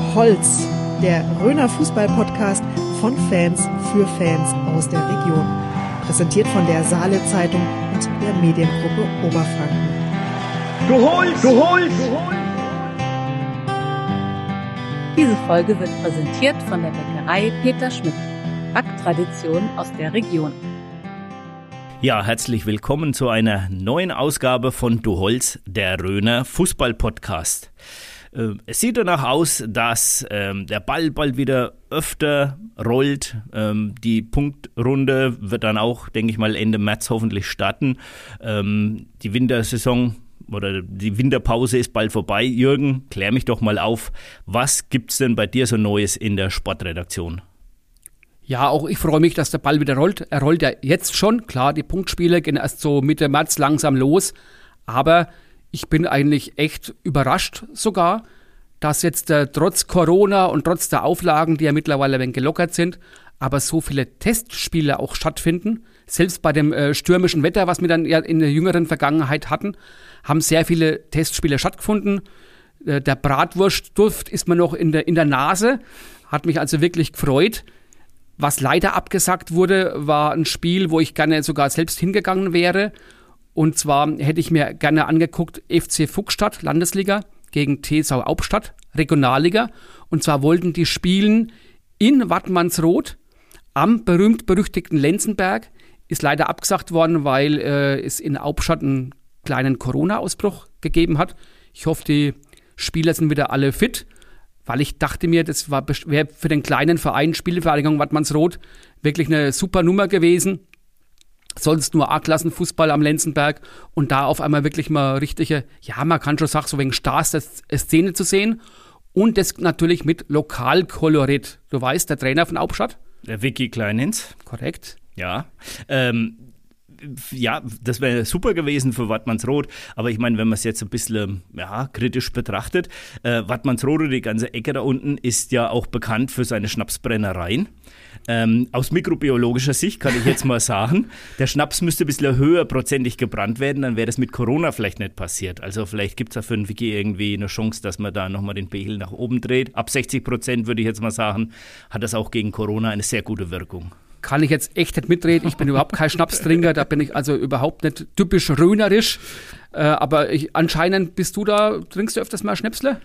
Du Holz, der Rhöner Fußball Podcast von Fans für Fans aus der Region. Präsentiert von der Saale Zeitung und der Mediengruppe Oberfranken. Du Holz, du Holz, du Holz. Diese Folge wird präsentiert von der Bäckerei Peter Schmidt. Backtradition aus der Region. Ja, herzlich willkommen zu einer neuen Ausgabe von Du Holz, der Rhöner Fußball-Podcast. Es sieht danach aus, dass der Ball bald wieder öfter rollt. Die Punktrunde wird dann auch, denke ich mal, Ende März hoffentlich starten. Die Wintersaison oder die Winterpause ist bald vorbei. Jürgen, klär mich doch mal auf, was gibt's denn bei dir so Neues in der Sportredaktion? Ja, auch ich freue mich, dass der Ball wieder rollt. Er rollt ja jetzt schon. Klar, die Punktspiele gehen erst so Mitte März langsam los. Aber ich bin eigentlich echt überrascht sogar, dass jetzt trotz Corona und trotz der Auflagen, die ja mittlerweile ein wenig gelockert sind, aber so viele Testspiele auch stattfinden. Selbst bei dem stürmischen Wetter, was wir dann ja in der jüngeren Vergangenheit hatten, haben sehr viele Testspiele stattgefunden. Der Bratwurstduft ist mir noch in der Nase. Hat mich also wirklich gefreut. Was leider abgesagt wurde, war ein Spiel, wo ich gerne sogar selbst hingegangen wäre. Und zwar hätte ich mir gerne angeguckt, FC Fuchstadt, Landesliga, gegen TSV Aubstadt, Regionalliga. Und zwar wollten die spielen in Wattmannsroth am berühmt-berüchtigten Lenzenberg. Ist leider abgesagt worden, weil es in Aubstadt einen kleinen Corona-Ausbruch gegeben hat. Ich hoffe, die Spieler sind wieder alle fit. Weil ich dachte mir, das wäre für den kleinen Verein Spielvereinigung Wattmannsroth wirklich eine super Nummer gewesen. Sonst nur A-Klassen-Fußball am Lenzenberg und da auf einmal wirklich mal richtige, ja, man kann schon sagen, so wegen Stars der Szene zu sehen. Und das natürlich mit Lokalkolorit. Du weißt, der Trainer von Aubstadt. Der Vicky Kleinens. Korrekt. Ja. Ja, das wäre super gewesen für Wattmannsroth, aber ich meine, wenn man es jetzt ein bisschen kritisch betrachtet, Wattmannsroth oder die ganze Ecke da unten ist ja auch bekannt für seine Schnapsbrennereien. Aus mikrobiologischer Sicht kann ich jetzt mal sagen, der Schnaps müsste ein bisschen höherprozentig gebrannt werden, dann wäre das mit Corona vielleicht nicht passiert. Also vielleicht gibt es da für den Wiki irgendwie eine Chance, dass man da nochmal den Pegel nach oben dreht. Ab 60% würde ich jetzt mal sagen, hat das auch gegen Corona eine sehr gute Wirkung. Kann ich jetzt echt nicht mitreden. Ich bin überhaupt kein Schnapstrinker. Da bin ich also überhaupt nicht typisch röhnerisch. Aber anscheinend bist du da, trinkst du öfters mal Schnäpsle?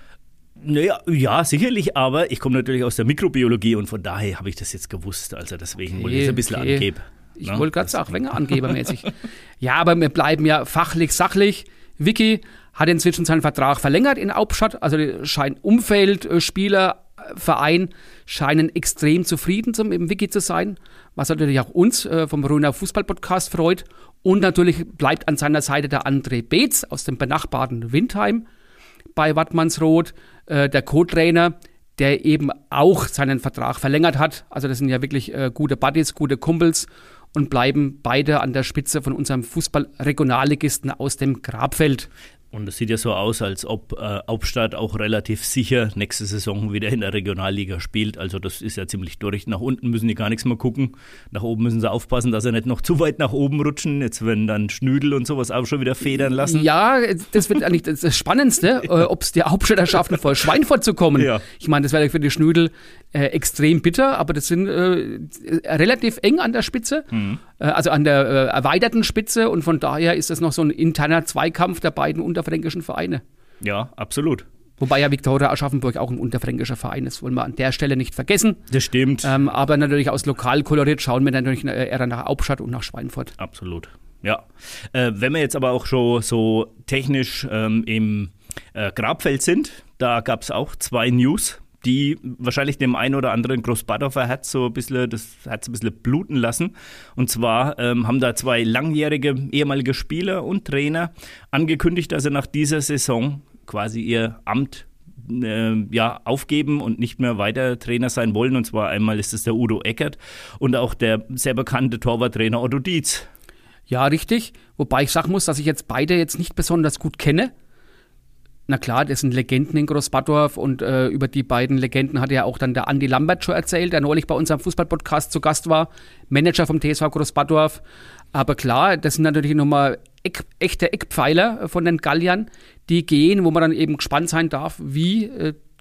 Naja, ja, sicherlich. Aber ich komme natürlich aus der Mikrobiologie und von daher habe ich das jetzt gewusst. Also deswegen wollte ich es ein bisschen angeben. Ich wollte gerade sagen, Wenger angebermäßig. Ja, aber wir bleiben ja fachlich, sachlich. Vicky hat inzwischen seinen Vertrag verlängert in Aubstadt. Also scheint Umfeld, Spieler, Verein scheinen extrem zufrieden im Wiki zu sein, was natürlich auch uns vom Rhöner Fußball-Podcast freut. Und natürlich bleibt an seiner Seite der André Beetz aus dem benachbarten Windheim bei Wattmannsroth, der Co-Trainer, der eben auch seinen Vertrag verlängert hat. Also das sind ja wirklich gute Buddies, gute Kumpels und bleiben beide an der Spitze von unserem Fußball-Regionalligisten aus dem Grabfeld. Und es sieht ja so aus, als ob Aubstadt auch relativ sicher nächste Saison wieder in der Regionalliga spielt. Also das ist ja ziemlich durch. Nach unten müssen die gar nichts mehr gucken. Nach oben müssen sie aufpassen, dass sie nicht noch zu weit nach oben rutschen. Jetzt werden dann Schnüdel und sowas auch schon wieder federn lassen. Ja, das wird eigentlich das Spannendste, ob es die Aubstädter schaffen, vor Schweinfurt zu kommen. Ja. Ich meine, das wäre für die Schnüdel extrem bitter, aber das sind relativ eng an der Spitze, also an der erweiterten Spitze. Und von daher ist das noch so ein interner Zweikampf der beiden unterfränkischen Vereine. Ja, absolut. Wobei ja Viktoria Aschaffenburg auch ein unterfränkischer Verein ist, wollen wir an der Stelle nicht vergessen. Das stimmt. Aber natürlich aus Lokalkolorit schauen wir natürlich eher nach Aubstadt und nach Schweinfurt. Absolut, ja. Wenn wir jetzt aber auch schon so technisch im Grabfeld sind, da gab es auch zwei News, die wahrscheinlich dem einen oder anderen Großbardorfer Herz so ein bisschen, das Herz ein bisschen bluten lassen. Und zwar haben da zwei langjährige ehemalige Spieler und Trainer angekündigt, dass sie nach dieser Saison quasi ihr Amt aufgeben und nicht mehr weiter Trainer sein wollen. Und zwar einmal ist es der Udo Eckert und auch der sehr bekannte Torwarttrainer Otto Dietz. Ja, richtig. Wobei ich sagen muss, dass ich jetzt beide jetzt nicht besonders gut kenne. Na klar, das sind Legenden in Großbardorf und über die beiden Legenden hat ja auch dann der Andi Lambert schon erzählt, der neulich bei unserem Fußball-Podcast zu Gast war, Manager vom TSV Großbardorf. Aber klar, das sind natürlich nochmal echte Eckpfeiler von den Galliern, die gehen, wo man dann eben gespannt sein darf, wie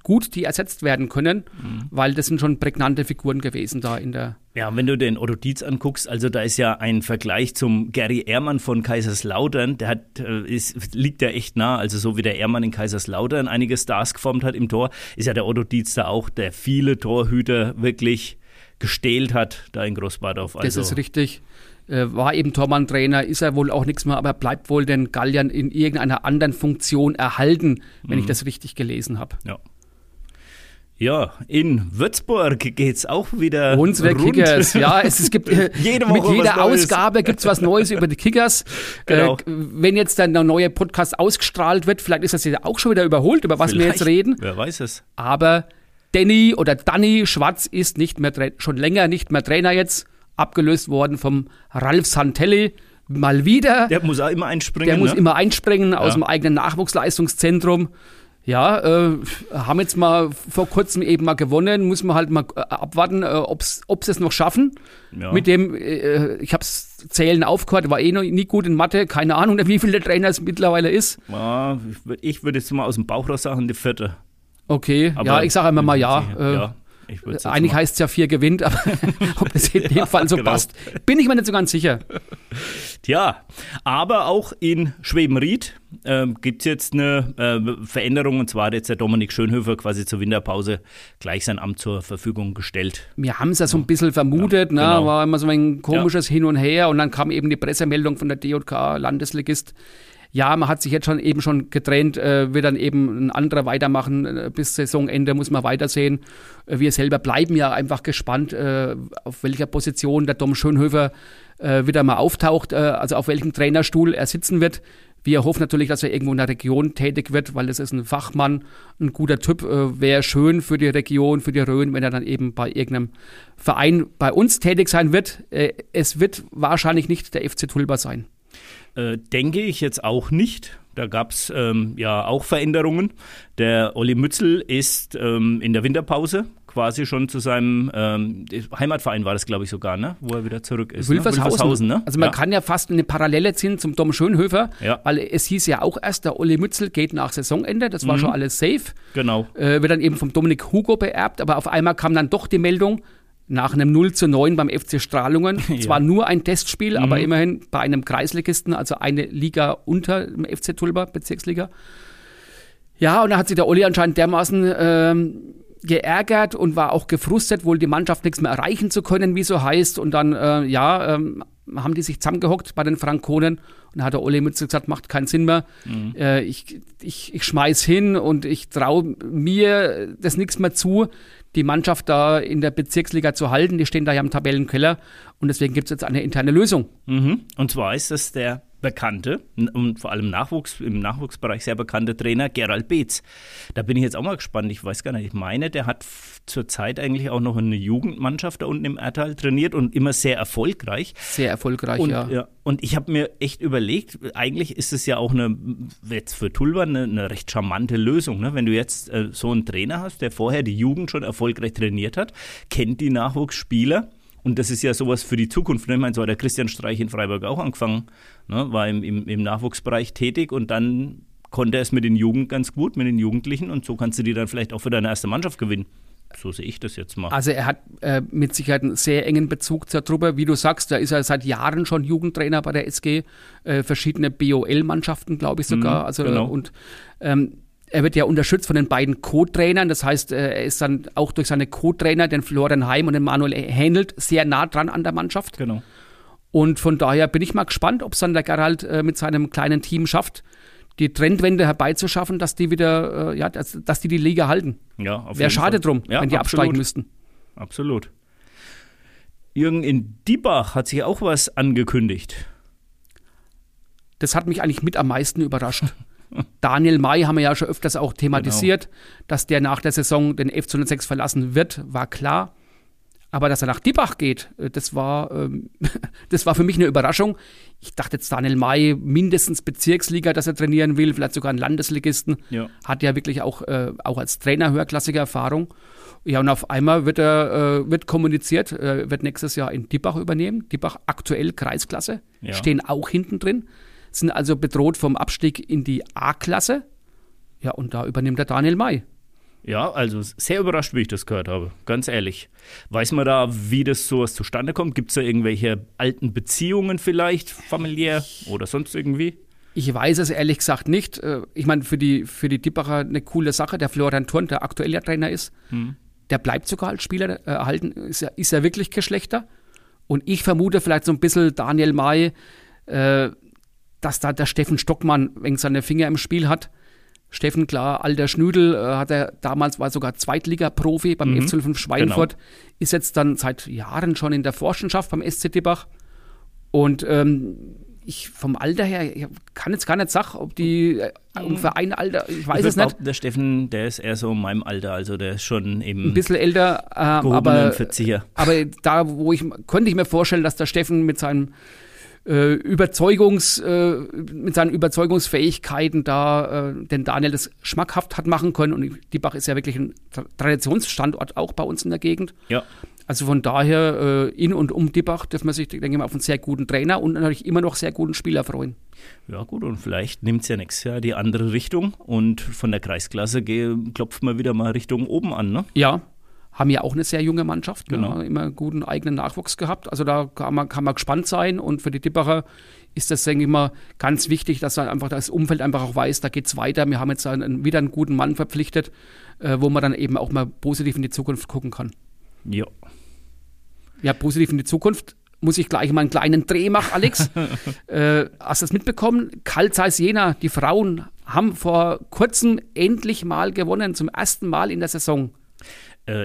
gut, die ersetzt werden können, weil das sind schon prägnante Figuren gewesen da in der... Ja, wenn du den Otto Dietz anguckst, also da ist ja ein Vergleich zum Gary Ehrmann von Kaiserslautern, der hat, liegt ja echt nah, also so wie der Ehrmann in Kaiserslautern einige Stars geformt hat im Tor, ist ja der Otto Dietz da auch, der viele Torhüter wirklich gestählt hat, da in Großbardorf. Also. Das ist richtig. War eben Tormann-Trainer, ist er wohl auch nichts mehr, aber bleibt wohl den Galliern in irgendeiner anderen Funktion erhalten, wenn ich das richtig gelesen habe. Ja. Ja, in Würzburg geht's auch wieder unsere rund. Kickers, ja, es gibt jede Woche mit jeder Ausgabe gibt's was Neues über die Kickers. Genau. Wenn jetzt dann der neue Podcast ausgestrahlt wird, vielleicht ist das ja auch schon wieder überholt, über was vielleicht, wir jetzt reden. Wer weiß es. Aber Danny oder Danny Schwarz ist nicht mehr schon länger nicht mehr Trainer jetzt, abgelöst worden vom Ralf Santelli. Mal wieder. Der muss auch immer einspringen. Der muss immer einspringen aus dem eigenen Nachwuchsleistungszentrum. Ja, haben jetzt mal vor kurzem eben mal gewonnen, muss man halt mal abwarten, ob sie es noch schaffen. Ja. Mit dem, ich hab's Zählen aufgehört, war eh noch nie gut in Mathe, keine Ahnung, wie viel der Trainer es mittlerweile ist. Ja, ich würde jetzt mal aus dem Bauch raus sagen, der vierte. Okay, aber ja, ich sage immer mal ja. Eigentlich heißt es ja 4 gewinnt, aber ob das in dem Fall so passt, bin ich mir nicht so ganz sicher. Tja, aber auch in Schwebenried gibt es jetzt eine Veränderung, und zwar hat jetzt der Dominik Schönhöfer quasi zur Winterpause gleich sein Amt zur Verfügung gestellt. Wir haben es ja so ein bisschen vermutet, ja, genau. War immer so ein komisches Hin und Her, und dann kam eben die Pressemeldung von der DJK, Landesligist. Ja, man hat sich jetzt schon getrennt, wird dann eben ein anderer weitermachen, bis Saisonende muss man weitersehen. Wir selber bleiben ja einfach gespannt, auf welcher Position der Dom Schönhöfer wieder mal auftaucht, also auf welchem Trainerstuhl er sitzen wird. Wir hoffen natürlich, dass er irgendwo in der Region tätig wird, weil das ist ein Fachmann, ein guter Typ. Wäre schön für die Region, für die Rhön, wenn er dann eben bei irgendeinem Verein bei uns tätig sein wird. Es wird wahrscheinlich nicht der FC Tulba sein. Denke ich jetzt auch nicht. Da gab es ja auch Veränderungen. Der Olli Mützel ist in der Winterpause quasi schon zu seinem Heimatverein war das, glaube ich, sogar, ne? Wo er wieder zurück ist. Wülfershausen, ne? Also man kann ja fast eine Parallele ziehen zum Dom Schönhöfer, weil es hieß ja auch erst, der Olli Mützel geht nach Saisonende, das war schon alles safe. Genau. Wird dann eben vom Dominik Hugo beerbt, aber auf einmal kam dann doch die Meldung, nach einem 0-9 beim FC Strahlungen, zwar nur ein Testspiel, aber immerhin bei einem Kreisligisten, also eine Liga unter dem FC Tulba, Bezirksliga. Ja, und da hat sich der Olli anscheinend dermaßen geärgert und war auch gefrustet, wohl die Mannschaft nichts mehr erreichen zu können, wie so heißt. Und dann, haben die sich zusammengehockt bei den Frankonen, und da hat der Olli Mützel gesagt, macht keinen Sinn mehr, ich schmeiß hin und ich traue mir das nichts mehr zu, die Mannschaft da in der Bezirksliga zu halten, die stehen da ja im Tabellenkeller, und deswegen gibt es jetzt eine interne Lösung. Und zwar ist das der bekannte und vor allem im Nachwuchsbereich sehr bekannte Trainer Gerald Beetz. Da bin ich jetzt auch mal gespannt, ich weiß gar nicht, ich meine, der hat zurzeit eigentlich auch noch eine Jugendmannschaft da unten im Ertal trainiert und immer sehr erfolgreich. Sehr erfolgreich, und, ja. Und ich habe mir echt überlegt, eigentlich ist es ja auch jetzt für Tulba eine recht charmante Lösung, ne? Wenn du jetzt so einen Trainer hast, der vorher die Jugend schon erfolgreich trainiert hat, kennt die Nachwuchsspieler. Und das ist ja sowas für die Zukunft. Ich meine, so hat der Christian Streich in Freiburg auch angefangen, ne? War im Nachwuchsbereich tätig, und dann konnte er es mit den Jugend ganz gut, mit den Jugendlichen, und so kannst du die dann vielleicht auch für deine erste Mannschaft gewinnen. So sehe ich das jetzt mal. Also er hat mit Sicherheit einen sehr engen Bezug zur Truppe. Wie du sagst, da ist er seit Jahren schon Jugendtrainer bei der SG, verschiedene BOL-Mannschaften, glaube ich sogar. Also, genau. Und er wird ja unterstützt von den beiden Co-Trainern, das heißt, er ist dann auch durch seine Co-Trainer, den Florian Heim und den Manuel Händelt, sehr nah dran an der Mannschaft. Genau. Und von daher bin ich mal gespannt, ob es dann der Gerald mit seinem kleinen Team schafft, die Trendwende herbeizuschaffen, dass die wieder, dass die Liga halten. Ja, auf jeden Fall. Wäre schade drum, wenn die absteigen müssten. Absolut. Jürgen, in Diebach hat sich auch was angekündigt. Das hat mich eigentlich mit am meisten überrascht. Daniel May haben wir ja schon öfters auch thematisiert, dass der nach der Saison den FC 06 verlassen wird, war klar. Aber dass er nach Diebach geht, das war für mich eine Überraschung. Ich dachte jetzt, Daniel May, mindestens Bezirksliga, dass er trainieren will, vielleicht sogar einen Landesligisten. Ja. Hat ja wirklich auch als Trainer höherklassige Erfahrung. Ja, und auf einmal wird kommuniziert, wird nächstes Jahr in Diebach übernehmen. Diebach aktuell Kreisklasse, stehen auch hinten drin. Sind also bedroht vom Abstieg in die A-Klasse. Ja, und da übernimmt der Daniel May. Ja, also sehr überrascht, wie ich das gehört habe, ganz ehrlich. Weiß man da, wie das sowas zustande kommt? Gibt es da irgendwelche alten Beziehungen vielleicht, familiär oder sonst irgendwie? Ich weiß es ehrlich gesagt nicht. Ich meine, für die Diebacher eine coole Sache. Der Florian Thurn, der aktuell ja Trainer ist, der bleibt sogar als Spieler erhalten. Ist ja wirklich Geschlechter. Und ich vermute vielleicht so ein bisschen Daniel May, dass da der Steffen Stockmann wegen seine Finger im Spiel hat. Steffen, klar, alter Schnüdel, hat er damals, war sogar Zweitliga-Profi beim FC 05 Schweinfurt, genau. Ist jetzt dann seit Jahren schon in der Vorstandschaft beim SC Diebach. Und ich vom Alter her, ich kann jetzt gar nicht sagen, ob die Verein Alter, ich weiß es nicht. Der Steffen, der ist eher so in meinem Alter, also der ist schon eben ein bisschen älter, aber da, wo ich könnte ich mir vorstellen, dass der Steffen mit seinem mit seinen Überzeugungsfähigkeiten da den Daniel das schmackhaft hat machen können. Und Diebach ist ja wirklich ein Traditionsstandort auch bei uns in der Gegend. Ja. Also von daher, in und um Diebach dürfen wir sich, denke ich mal, auf einen sehr guten Trainer und natürlich immer noch sehr guten Spieler freuen. Ja gut, und vielleicht nimmt es ja nächstes Jahr die andere Richtung und von der Kreisklasse klopft man wieder mal Richtung oben an, ne? Ja. Haben ja auch eine sehr junge Mannschaft, genau. Ja, immer guten eigenen Nachwuchs gehabt. Also da kann man gespannt sein. Und für die Dippacher ist das, denke ich mal, ganz wichtig, dass man einfach das Umfeld einfach auch weiß, da geht's weiter. Wir haben jetzt wieder einen guten Mann verpflichtet, wo man dann eben auch mal positiv in die Zukunft gucken kann. Ja. Ja, positiv in die Zukunft. Muss ich gleich mal einen kleinen Dreh machen, Alex. Hast du das mitbekommen? Carl Zeiss Jena, die Frauen, haben vor kurzem endlich mal gewonnen, zum ersten Mal in der Saison.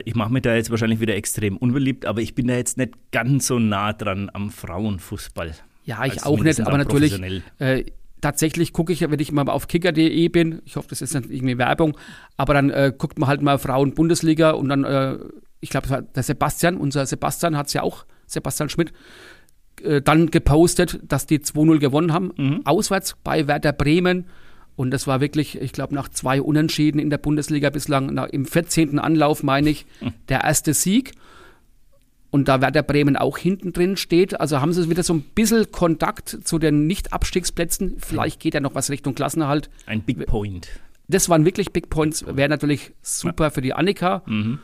Ich mache mich da jetzt wahrscheinlich wieder extrem unbeliebt, aber ich bin da jetzt nicht ganz so nah dran am Frauenfußball. Ja, ich auch nicht, aber natürlich, tatsächlich gucke ich, wenn ich mal auf kicker.de bin, ich hoffe, das ist nicht irgendwie Werbung, aber dann guckt man halt mal Frauen-Bundesliga und dann, ich glaube, der Sebastian, unser Sebastian hat es ja auch, Sebastian Schmidt, dann gepostet, dass die 2-0 gewonnen haben, auswärts bei Werder Bremen. Und das war wirklich, ich glaube, nach 2 Unentschieden in der Bundesliga bislang, im 14. Anlauf, meine ich, der erste Sieg. Und da Werder Bremen auch hinten drin steht, also haben sie wieder so ein bisschen Kontakt zu den Nicht-Abstiegsplätzen. Vielleicht geht ja noch was Richtung Klassenerhalt. Ein Big Point. Das waren wirklich Big Points. Wäre natürlich super für die Annika. Mhm.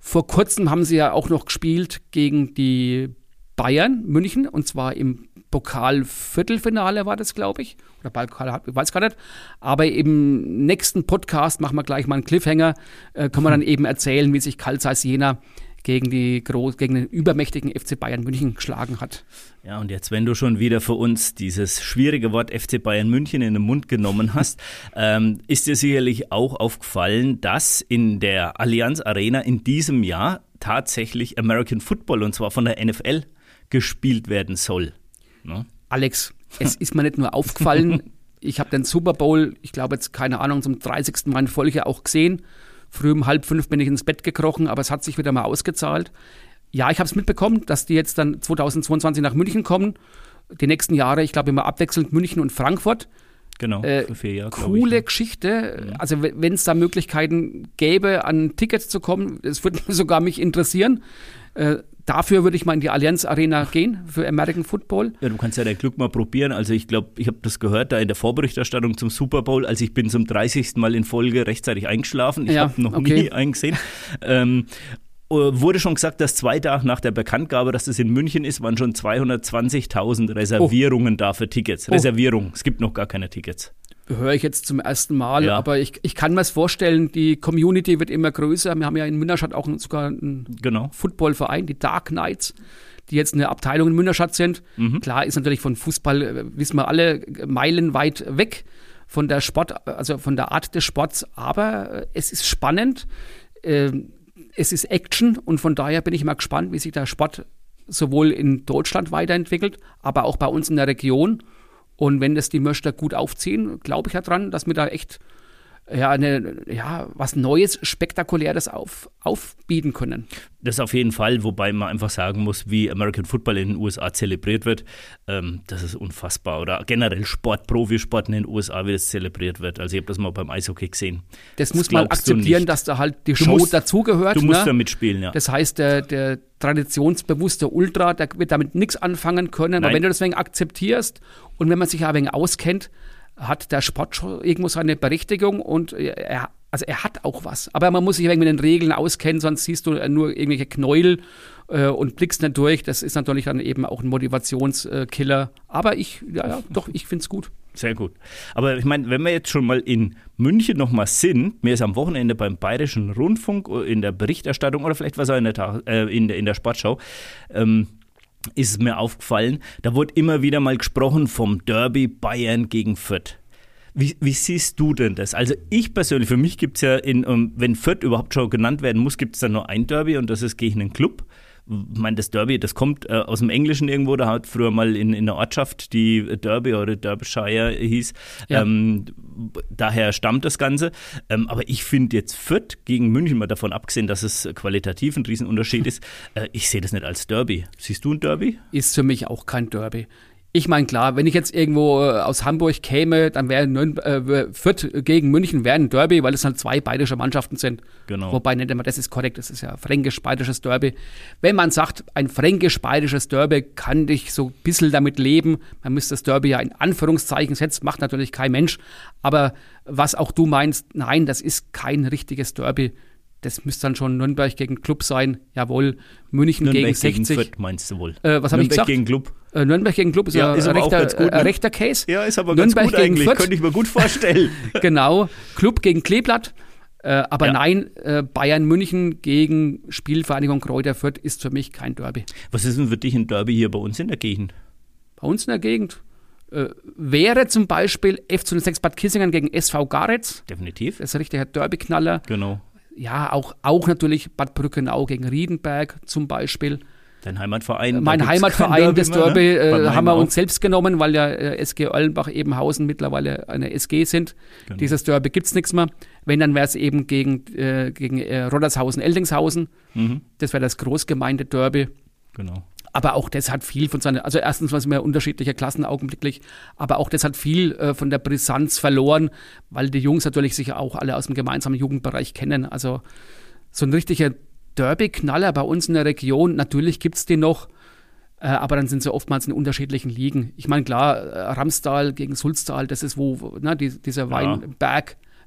Vor kurzem haben sie ja auch noch gespielt gegen die Bayern München, und zwar im Pokal-Viertelfinale war das, glaube ich. Oder Pokal, ich weiß gar nicht. Aber im nächsten Podcast machen wir gleich mal einen Cliffhanger. Können wir dann eben erzählen, wie sich Carl Zeiss Jena gegen den übermächtigen FC Bayern München geschlagen hat. Ja, und jetzt, wenn du schon wieder für uns dieses schwierige Wort FC Bayern München in den Mund genommen hast, ist dir sicherlich auch aufgefallen, dass in der Allianz Arena in diesem Jahr tatsächlich American Football, und zwar von der NFL, gespielt werden soll. No? Alex, es ist mir nicht nur aufgefallen, ich habe den Super Bowl, ich glaube jetzt, keine Ahnung, zum 30. Mal in Folge auch gesehen. Früh um 4:30 bin ich ins Bett gekrochen, aber es hat sich wieder mal ausgezahlt. Ja, ich habe es mitbekommen, dass die jetzt dann 2022 nach München kommen. Die nächsten Jahre, ich glaube immer abwechselnd München und Frankfurt. Genau, für 4 Jahre, coole Geschichte. Ja. Also wenn es da Möglichkeiten gäbe, an Tickets zu kommen, das würde sogar mich interessieren. Dafür würde ich mal in die Allianz Arena gehen, für American Football. Ja, du kannst ja dein Glück mal probieren. Also ich glaube, ich habe das gehört, da in der Vorberichterstattung zum Super Bowl, also ich bin zum 30. Mal in Folge rechtzeitig eingeschlafen. Ich habe noch nie eingesehen. Wurde schon gesagt, dass 2 Tage nach der Bekanntgabe, dass das in München ist, waren schon 220.000 Reservierungen da für Tickets. Reservierungen, es gibt noch gar keine Tickets. Höre ich jetzt zum ersten Mal, aber ich kann mir es vorstellen, die Community wird immer größer. Wir haben ja in Münnerstadt auch sogar einen Footballverein, die Dark Knights, die jetzt eine Abteilung in Münnerstadt sind. Mhm. Klar, ist natürlich von Fußball, wissen wir alle, meilenweit weg von der Sport, also von der Art des Sports, aber es ist spannend. Es ist Action und von daher bin ich mal gespannt, wie sich der Sport sowohl in Deutschland weiterentwickelt, aber auch bei uns in der Region. Und wenn das die Möchter gut aufziehen, glaube ich ja dran, dass wir da echt was Neues, Spektakuläres aufbieten können. Das auf jeden Fall, wobei man einfach sagen muss, wie American Football in den USA zelebriert wird, das ist unfassbar. Oder generell Sport, Profisport in den USA, wie das zelebriert wird. Also ich habe das mal beim Eishockey gesehen. Das muss man akzeptieren, dass da halt die Show dazugehört. Du musst da mitspielen, ja. Das heißt, der traditionsbewusste Ultra, der wird damit nichts anfangen können. Nein. Aber wenn du das wegen akzeptierst und wenn man sich ein wenig auskennt, hat der Sport schon irgendwo seine Berechtigung und er Also er hat auch was, aber man muss sich irgendwie mit den Regeln auskennen, sonst siehst du nur irgendwelche Knäuel und blickst nicht durch. Das ist natürlich dann eben auch ein Motivationskiller. Aber ich finde es gut. Sehr gut. Aber ich meine, wenn wir jetzt schon mal in München nochmal sind, mir ist am Wochenende beim Bayerischen Rundfunk in der Berichterstattung oder vielleicht was auch in der Sportschau, ist mir aufgefallen, da wurde immer wieder mal gesprochen vom Derby Bayern gegen Fürth. Wie siehst du denn das? Also ich persönlich, für mich gibt es ja, wenn Fürth überhaupt schon genannt werden muss, gibt es dann nur ein Derby und das ist gegen einen Club. Ich meine, das Derby, das kommt aus dem Englischen irgendwo, da hat früher mal in einer Ortschaft, die Derby oder Derbyshire hieß, ja. Daher stammt das Ganze. Aber ich finde jetzt Fürth gegen München, mal davon abgesehen, dass es qualitativ ein Riesenunterschied ist, ich sehe das nicht als Derby. Siehst du ein Derby? Ist für mich auch kein Derby. Ich meine, klar, wenn ich jetzt irgendwo aus Hamburg käme, dann wäre Fürth gegen München ein Derby, weil es halt zwei bayerische Mannschaften sind. Genau. Wobei, nicht immer, das ist korrekt, das ist ja fränkisch-bayerisches Derby. Wenn man sagt, ein fränkisch-bayerisches Derby, kann ich so ein bisschen damit leben. Man müsste das Derby ja in Anführungszeichen setzen, macht natürlich kein Mensch. Aber was auch du meinst, nein, das ist kein richtiges Derby. Das müsste dann schon Nürnberg gegen Club sein, jawohl. München gegen 60. Nürnberg gegen Fürth meinst du wohl? Was habe ich gesagt? Nürnberg gegen Club. Nürnberg gegen Club ist ja ein rechter Case. Ja, ist aber Nürnberg ganz gut eigentlich, Fürth. Könnte ich mir gut vorstellen. Genau, Club gegen Kleeblatt. Aber ja. Nein, Bayern München gegen Spielvereinigung Kräuter Fürth ist für mich kein Derby. Was ist denn für dich ein Derby hier bei uns in der Gegend? Bei uns in der Gegend? Wäre zum Beispiel FC 06 Bad Kissingen gegen SV Garetz. Definitiv. Das ist ein richtiger Derbyknaller. Genau. Ja, auch natürlich Bad Brückenau gegen Riedenberg zum Beispiel. Dein Heimatverein. Mein Heimatverein, das Derby, haben wir uns selbst genommen, weil ja SG Oellenbach-Ebenhausen mittlerweile eine SG sind. Genau. Dieses Derby gibt es nichts mehr. Wenn, dann wäre es eben gegen Roddershausen-Eldingshausen. Mhm. Das wäre das Großgemeinde-Derby. Genau. Aber auch das hat viel von seiner, also erstens waren es mehr unterschiedliche Klassen augenblicklich, aber auch das hat viel von der Brisanz verloren, weil die Jungs natürlich sich auch alle aus dem gemeinsamen Jugendbereich kennen. Also so ein richtiger Derby-Knaller bei uns in der Region, natürlich gibt es den noch, aber dann sind sie oftmals in unterschiedlichen Ligen. Ich meine, klar, Ramstal gegen Sulztal, das ist dieser ja.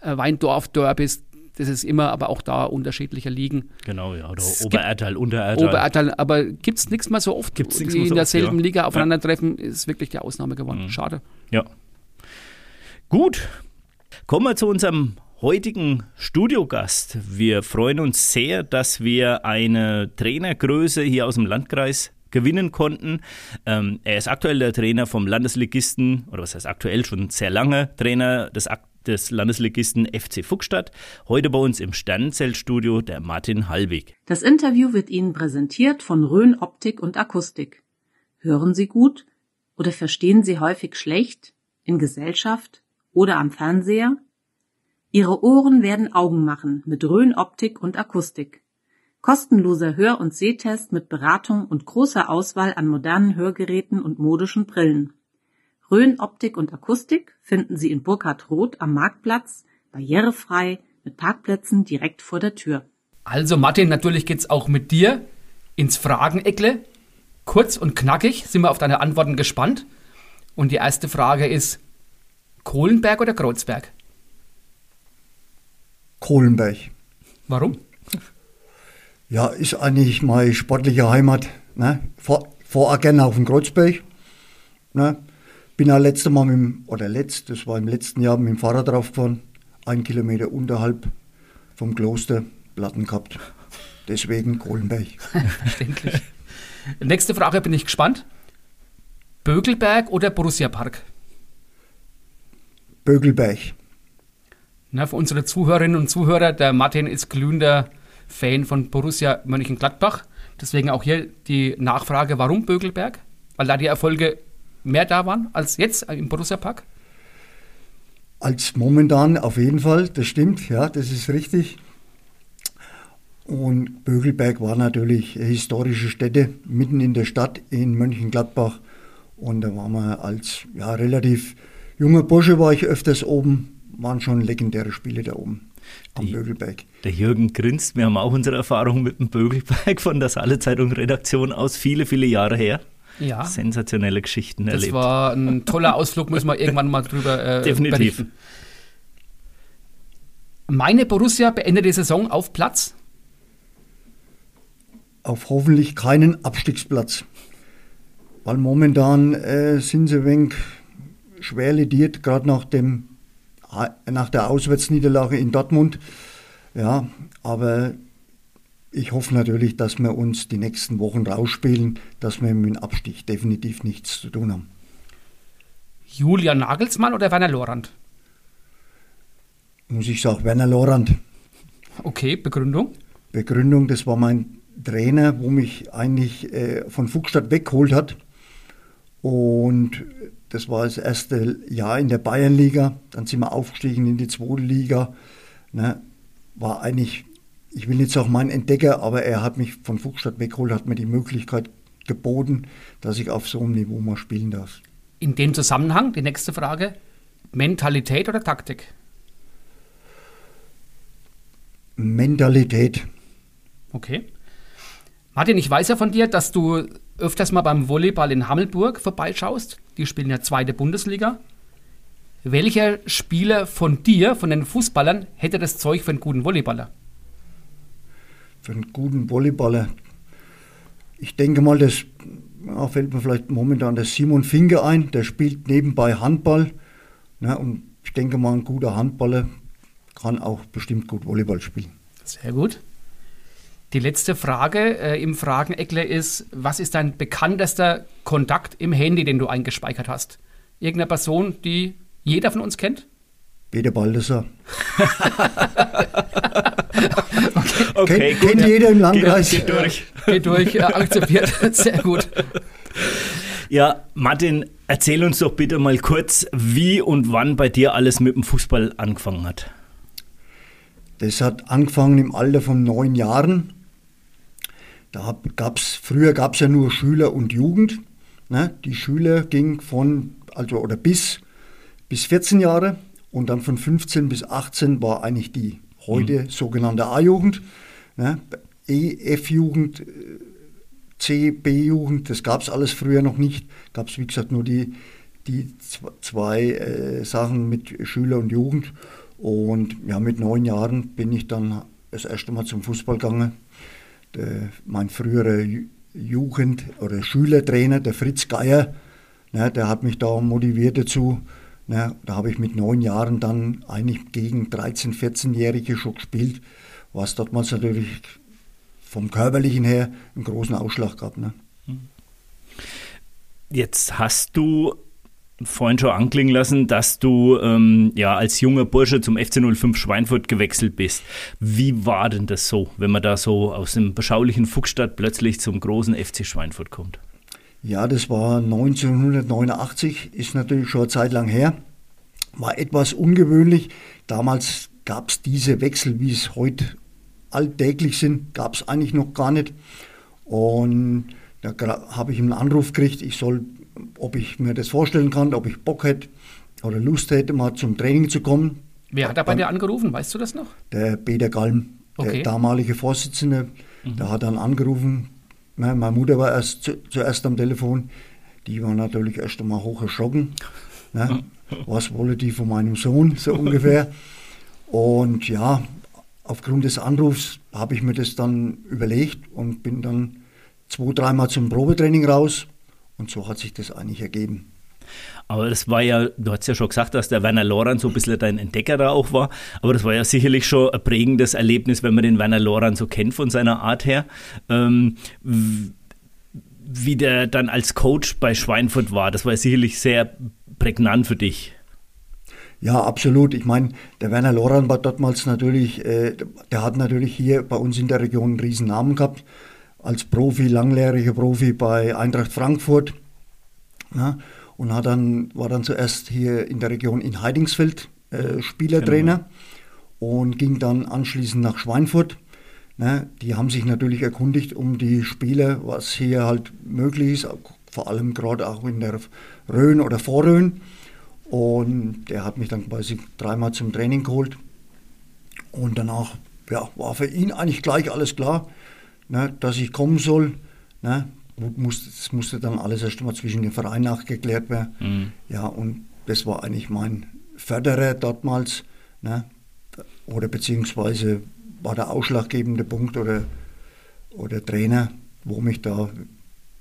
Weindorf-Derby ist. Das ist immer, aber auch da unterschiedlicher Liegen. Genau, ja. Oder Oberertal, Unterertal. Oberertal, aber gibt es nichts mehr so oft, die in derselben Liga aufeinandertreffen, ist wirklich die Ausnahme geworden. Mhm. Schade. Ja. Gut, kommen wir zu unserem heutigen Studiogast. Wir freuen uns sehr, dass wir eine Trainergröße hier aus dem Landkreis gewinnen konnten. Er ist aktuell der Trainer vom Landesligisten, oder was heißt aktuell, schon sehr lange Trainer des Landesligisten FC Fuchstadt. Heute bei uns im Sternenzeltstudio der Martin Halbig. Das Interview wird Ihnen präsentiert von Rhön Optik und Akustik. Hören Sie gut oder verstehen Sie häufig schlecht, in Gesellschaft oder am Fernseher? Ihre Ohren werden Augen machen mit Rhön Optik und Akustik. Kostenloser Hör- und Sehtest mit Beratung und großer Auswahl an modernen Hörgeräten und modischen Brillen. Rhön Optik und Akustik finden Sie in Burkhard Roth am Marktplatz, barrierefrei, mit Parkplätzen direkt vor der Tür. Also Martin, natürlich geht's auch mit dir ins Frageneckle. Kurz und knackig sind wir auf deine Antworten gespannt. Und die erste Frage ist, Kohlenberg oder Kreuzberg? Kohlenberg. Warum? Ja, ist eigentlich meine sportliche Heimat. Ne? Fahr auch gerne auf den Kreuzberg. Ne? Bin auch das war im letzten Jahr mit dem Fahrrad draufgefahren, 1 Kilometer unterhalb vom Kloster, Platten gehabt. Deswegen Kohlenberg. Verständlich. Nächste Frage, bin ich gespannt. Bökelberg oder Borussia Park? Bökelberg. Na, für unsere Zuhörerinnen und Zuhörer, der Martin ist glühender Fan von Borussia Mönchengladbach. Deswegen auch hier die Nachfrage, warum Bökelberg? Weil da die Erfolge mehr da waren als jetzt im Borussia Park? Als momentan auf jeden Fall, das stimmt, ja, das ist richtig. Und Bökelberg war natürlich eine historische Stätte, mitten in der Stadt in Mönchengladbach. Und da waren wir als relativ junger Bursche, war ich öfters oben, waren schon legendäre Spiele da oben. Am Bökelberg. Der Jürgen grinst, wir haben auch unsere Erfahrung mit dem Bökelberg von der Saale Zeitung Redaktion aus, viele, viele Jahre her. Ja. Sensationelle Geschichten das erlebt. Das war ein toller Ausflug, müssen wir irgendwann mal drüber definitiv berichten. Meine Borussia beendet die Saison auf Platz? Auf hoffentlich keinen Abstiegsplatz. Weil momentan sind sie ein wenig schwer lediert, gerade nach der Auswärtsniederlage in Dortmund. Ja, aber ich hoffe natürlich, dass wir uns die nächsten Wochen rausspielen, dass wir mit dem Abstieg definitiv nichts zu tun haben. Julian Nagelsmann oder Werner Lorand? Muss ich sagen, Werner Lorand. Okay, Begründung? Begründung, das war mein Trainer, wo mich eigentlich von Fuchstadt weggeholt hat. Und das war das erste Jahr in der Bayernliga. Dann sind wir aufgestiegen in die zweite Liga. Ne, war eigentlich, ich will nicht sagen mein Entdecker, aber er hat mich von Fuchstadt weggeholt, hat mir die Möglichkeit geboten, dass ich auf so einem Niveau mal spielen darf. In dem Zusammenhang, die nächste Frage, Mentalität oder Taktik? Mentalität. Okay. Martin, ich weiß ja von dir, dass du öfters mal beim Volleyball in Hammelburg vorbeischaust. Die spielen ja zweite Bundesliga. Welcher Spieler von dir, von den Fußballern, hätte das Zeug für einen guten Volleyballer? Für einen guten Volleyballer? Ich denke mal, das... Da fällt mir vielleicht momentan der Simon Finke ein, der spielt nebenbei Handball. Ne, und ich denke mal, ein guter Handballer kann auch bestimmt gut Volleyball spielen. Sehr gut. Die letzte Frage im Frageneckler ist, was ist dein bekanntester Kontakt im Handy, den du eingespeichert hast? Irgendeine Person, die jeder von uns kennt? Peter Baldesser. Okay, kennt jeder im Landkreis. Geht durch, akzeptiert. Sehr gut. Ja, Martin, erzähl uns doch bitte mal kurz, wie und wann bei dir alles mit dem Fußball angefangen hat. Das hat angefangen im Alter von 9 Jahren. Früher gab es ja nur Schüler und Jugend. Ne? Die Schüler gingen bis 14 Jahre und dann von 15 bis 18 war eigentlich die heute sogenannte A-Jugend, ne? E, F-Jugend, C, B-Jugend, das gab es alles früher noch nicht. Gab es, wie gesagt, nur die zwei Sachen mit Schüler und Jugend. Und ja, mit 9 Jahren bin ich dann das erste Mal zum Fußball gegangen. Mein früherer Jugend- oder Schülertrainer, der Fritz Geier, ne, der hat mich da motiviert dazu. Ja, da habe ich mit 9 Jahren dann eigentlich gegen 13-, 14-Jährige schon gespielt, was damals natürlich vom Körperlichen her einen großen Ausschlag gab. Ne? Jetzt hast du vorhin schon anklingen lassen, dass du als junger Bursche zum FC 05 Schweinfurt gewechselt bist. Wie war denn das so, wenn man da so aus dem beschaulichen Fuchsstadt plötzlich zum großen FC Schweinfurt kommt? Ja, das war 1989, ist natürlich schon eine Zeit lang her, war etwas ungewöhnlich. Damals gab es diese Wechsel, wie es heute alltäglich sind, gab es eigentlich noch gar nicht. Und da habe ich einen Anruf gekriegt, ob ich mir das vorstellen kann, ob ich Bock hätte oder Lust hätte, mal zum Training zu kommen. Wer hat da bei dir angerufen, weißt du das noch? Der Peter Galm, der damalige Vorsitzende, der hat dann angerufen. Meine Mutter war erst zuerst am Telefon, die war natürlich erst einmal hoch erschrocken. Ne? Was wollen die von meinem Sohn, so ungefähr. Und ja, aufgrund des Anrufs habe ich mir das dann überlegt und bin dann 2-3 Mal zum Probetraining raus. Und so hat sich das eigentlich ergeben. Aber das war ja, du hast ja schon gesagt, dass der Werner Lorand so ein bisschen dein Entdecker da auch war, aber das war ja sicherlich schon ein prägendes Erlebnis, wenn man den Werner Lorand so kennt von seiner Art her. Wie der dann als Coach bei Schweinfurt war, das war ja sicherlich sehr prägnant für dich. Ja, absolut. Ich meine, der Werner Lorand war damals natürlich, der hat natürlich hier bei uns in der Region einen riesen Namen gehabt, als Profi, langjähriger Profi bei Eintracht Frankfurt. Ja, und war dann zuerst hier in der Region in Heidingsfeld Spielertrainer und ging dann anschließend nach Schweinfurt. Ne, die haben sich natürlich erkundigt um die Spieler, was hier halt möglich ist, vor allem gerade auch in der Rhön oder Vorrhön. Und der hat mich dann quasi 3-mal zum Training geholt. Und danach war für ihn eigentlich gleich alles klar, ne, dass ich kommen soll. Ne. Das musste dann alles erst mal zwischen den Vereinen nachgeklärt werden. Mhm. Ja, und das war eigentlich mein Förderer damals. Ne? oder beziehungsweise war der ausschlaggebende Punkt oder Trainer, wo mich da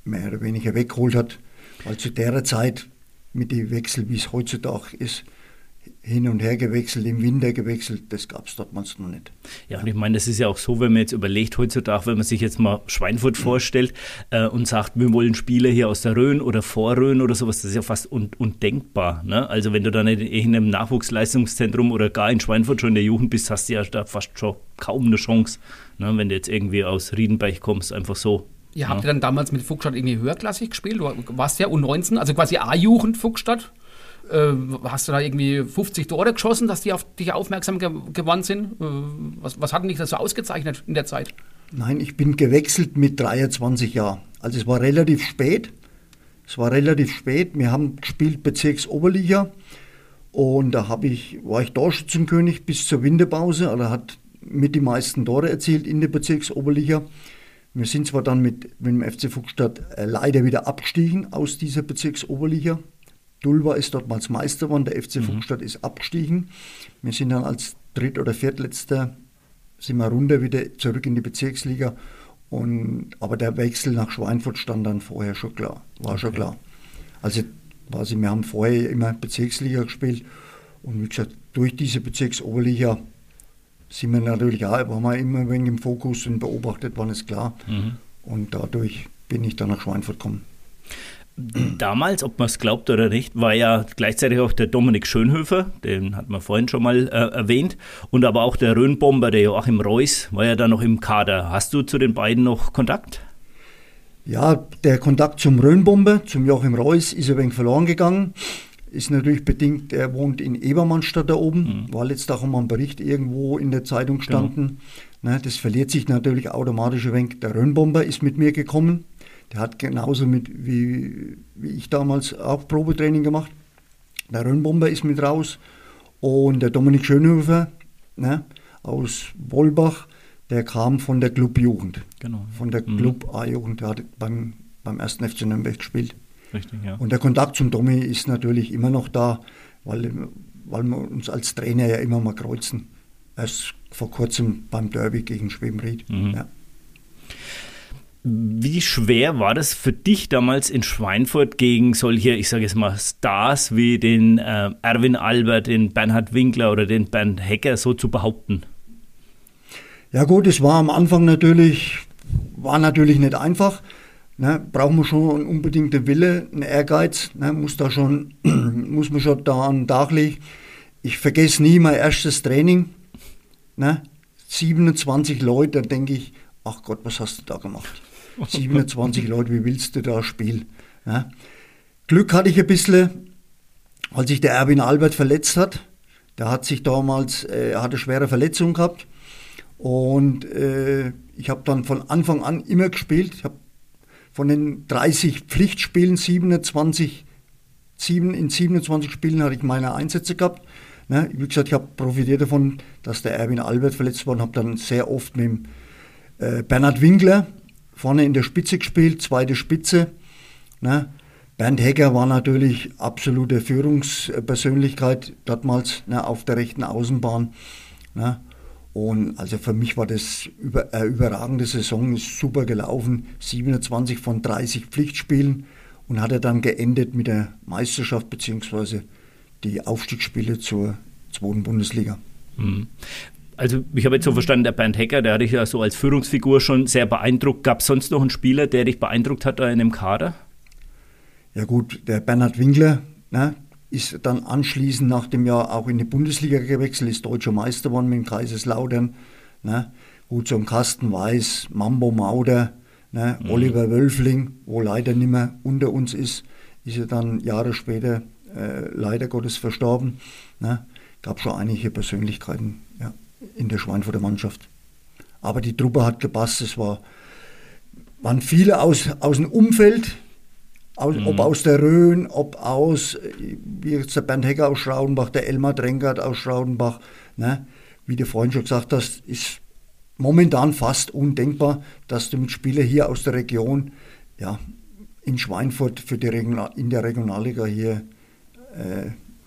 mehr oder weniger weggeholt hat, weil zu der Zeit mit dem Wechsel, wie es heutzutage ist, hin und her gewechselt, im Winter gewechselt, das gab es damals noch nicht. Ja, und ich meine, das ist ja auch so, wenn man jetzt überlegt heutzutage, wenn man sich jetzt mal Schweinfurt vorstellt und sagt, wir wollen Spieler hier aus der Rhön oder Vorrhön oder sowas, das ist ja fast undenkbar. Ne? Also wenn du dann in einem Nachwuchsleistungszentrum oder gar in Schweinfurt schon in der Jugend bist, hast du ja da fast schon kaum eine Chance, ne? Wenn du jetzt irgendwie aus Riedenberg kommst, einfach so. Ja, habt ihr dann damals mit Fuchstadt irgendwie höherklassig gespielt? Du warst ja U19, also quasi A-Jugend Fuchstadt. Hast du da irgendwie 50 Tore geschossen, dass die auf dich aufmerksam geworden sind? Was hat denn dich das so ausgezeichnet in der Zeit? Nein, ich bin gewechselt mit 23 Jahren. Also es war relativ spät. Wir haben gespielt Bezirksoberliga und da war ich da Schützenkönig bis zur Winterpause. Also hat mit die meisten Tore erzielt in der Bezirksoberliga. Wir sind zwar dann mit dem FC Fuchstadt leider wieder abgestiegen aus dieser Bezirksoberliga. Tulba ist dortmals Meister geworden, der FC Fuchstadt ist abgestiegen. Wir sind dann als Dritt- oder Viertletzter sind wir runter wieder zurück in die Bezirksliga. Aber der Wechsel nach Schweinfurt stand dann vorher schon klar. War schon klar. Also quasi, wir haben vorher immer Bezirksliga gespielt und wie gesagt, durch diese Bezirksoberliga sind wir natürlich auch immer ein wenig im Fokus und beobachtet, wann ist klar. Und dadurch bin ich dann nach Schweinfurt gekommen. Damals, ob man es glaubt oder nicht, war ja gleichzeitig auch der Dominik Schönhöfer, den hat man vorhin schon mal erwähnt, und aber auch der Rhönbomber, der Joachim Reuss, war ja dann noch im Kader. Hast du zu den beiden noch Kontakt? Ja, der Kontakt zum Rhönbomber, zum Joachim Reuss, ist ein wenig verloren gegangen. Ist natürlich bedingt, er wohnt in Ebermannstadt da oben, war letztes Jahr mal ein Bericht irgendwo in der Zeitung gestanden. Genau. Ne, das verliert sich natürlich automatisch ein wenig. Der Rhönbomber ist mit mir gekommen. Der hat genauso wie ich damals auch Probetraining gemacht. Der Rhönbomber ist mit raus und der Dominik Schönhöfer, ne, aus Wolbach, der kam von der Clubjugend. Genau. Von der Club A-Jugend, der hat beim 1. FC Nürnberg gespielt. Richtig, ja. Und der Kontakt zum Domi ist natürlich immer noch da, weil wir uns als Trainer ja immer mal kreuzen. Erst vor kurzem beim Derby gegen Schwebenried. Ja. Wie schwer war das für dich damals in Schweinfurt gegen solche, ich sage jetzt mal, Stars wie den Erwin Albert, den Bernhard Winkler oder den Bernd Hecker so zu behaupten? Ja gut, es war am Anfang natürlich nicht einfach. Ne, braucht man schon unbedingt den Wille, einen Ehrgeiz, ne, muss man schon da an den Tag legen. Ich vergesse nie mein erstes Training. Ne, 27 Leute, da denke ich, ach Gott, was hast du da gemacht? 27 Leute, wie willst du da spielen? Ja. Glück hatte ich ein bisschen, als sich der Erwin Albert verletzt hat. Der hat sich damals hatte schwere Verletzung gehabt. Und ich habe dann von Anfang an immer gespielt. Ich habe von den 30 Pflichtspielen 27 Spielen hatte ich meine Einsätze gehabt. Ja, wie gesagt, ich habe profitiert davon, dass der Erwin Albert verletzt war und habe dann sehr oft mit dem Bernhard Winkler vorne in der Spitze gespielt, zweite Spitze. Ne? Bernd Hecker war natürlich absolute Führungspersönlichkeit damals, ne, auf der rechten Außenbahn. Ne? Und also für mich war das eine überragende Saison, ist super gelaufen, 27 von 30 Pflichtspielen und hat er dann geendet mit der Meisterschaft bzw. die Aufstiegsspiele zur zweiten Bundesliga. Mhm. Also ich habe jetzt so verstanden, der Bernd Hecker, der hat dich ja so als Führungsfigur schon sehr beeindruckt. Gab es sonst noch einen Spieler, der dich beeindruckt hat da in dem Kader? Ja gut, der Bernhard Winkler, ne, ist dann anschließend nach dem Jahr auch in die Bundesliga gewechselt, ist deutscher Meister geworden mit dem Kaiserslautern. Ne. Gut, so ein Carsten Weiß, Mambo Mauder, ne, Oliver Wölfling, wo leider nicht mehr unter uns ist, ist er dann Jahre später leider Gottes verstorben. Ne. Gab schon einige Persönlichkeiten, ja, in der Schweinfurter Mannschaft. Aber die Truppe hat gepasst. Es waren viele aus dem Umfeld, ob aus der Rhön, ob aus, wie jetzt der Bernd Hecker aus Schraudenbach, der Elmar Trenkert aus Schraudenbach. Ne? Wie du vorhin schon gesagt hast, ist momentan fast undenkbar, dass du mit Spielern hier aus der Region, ja, in Schweinfurt in der Regionalliga hier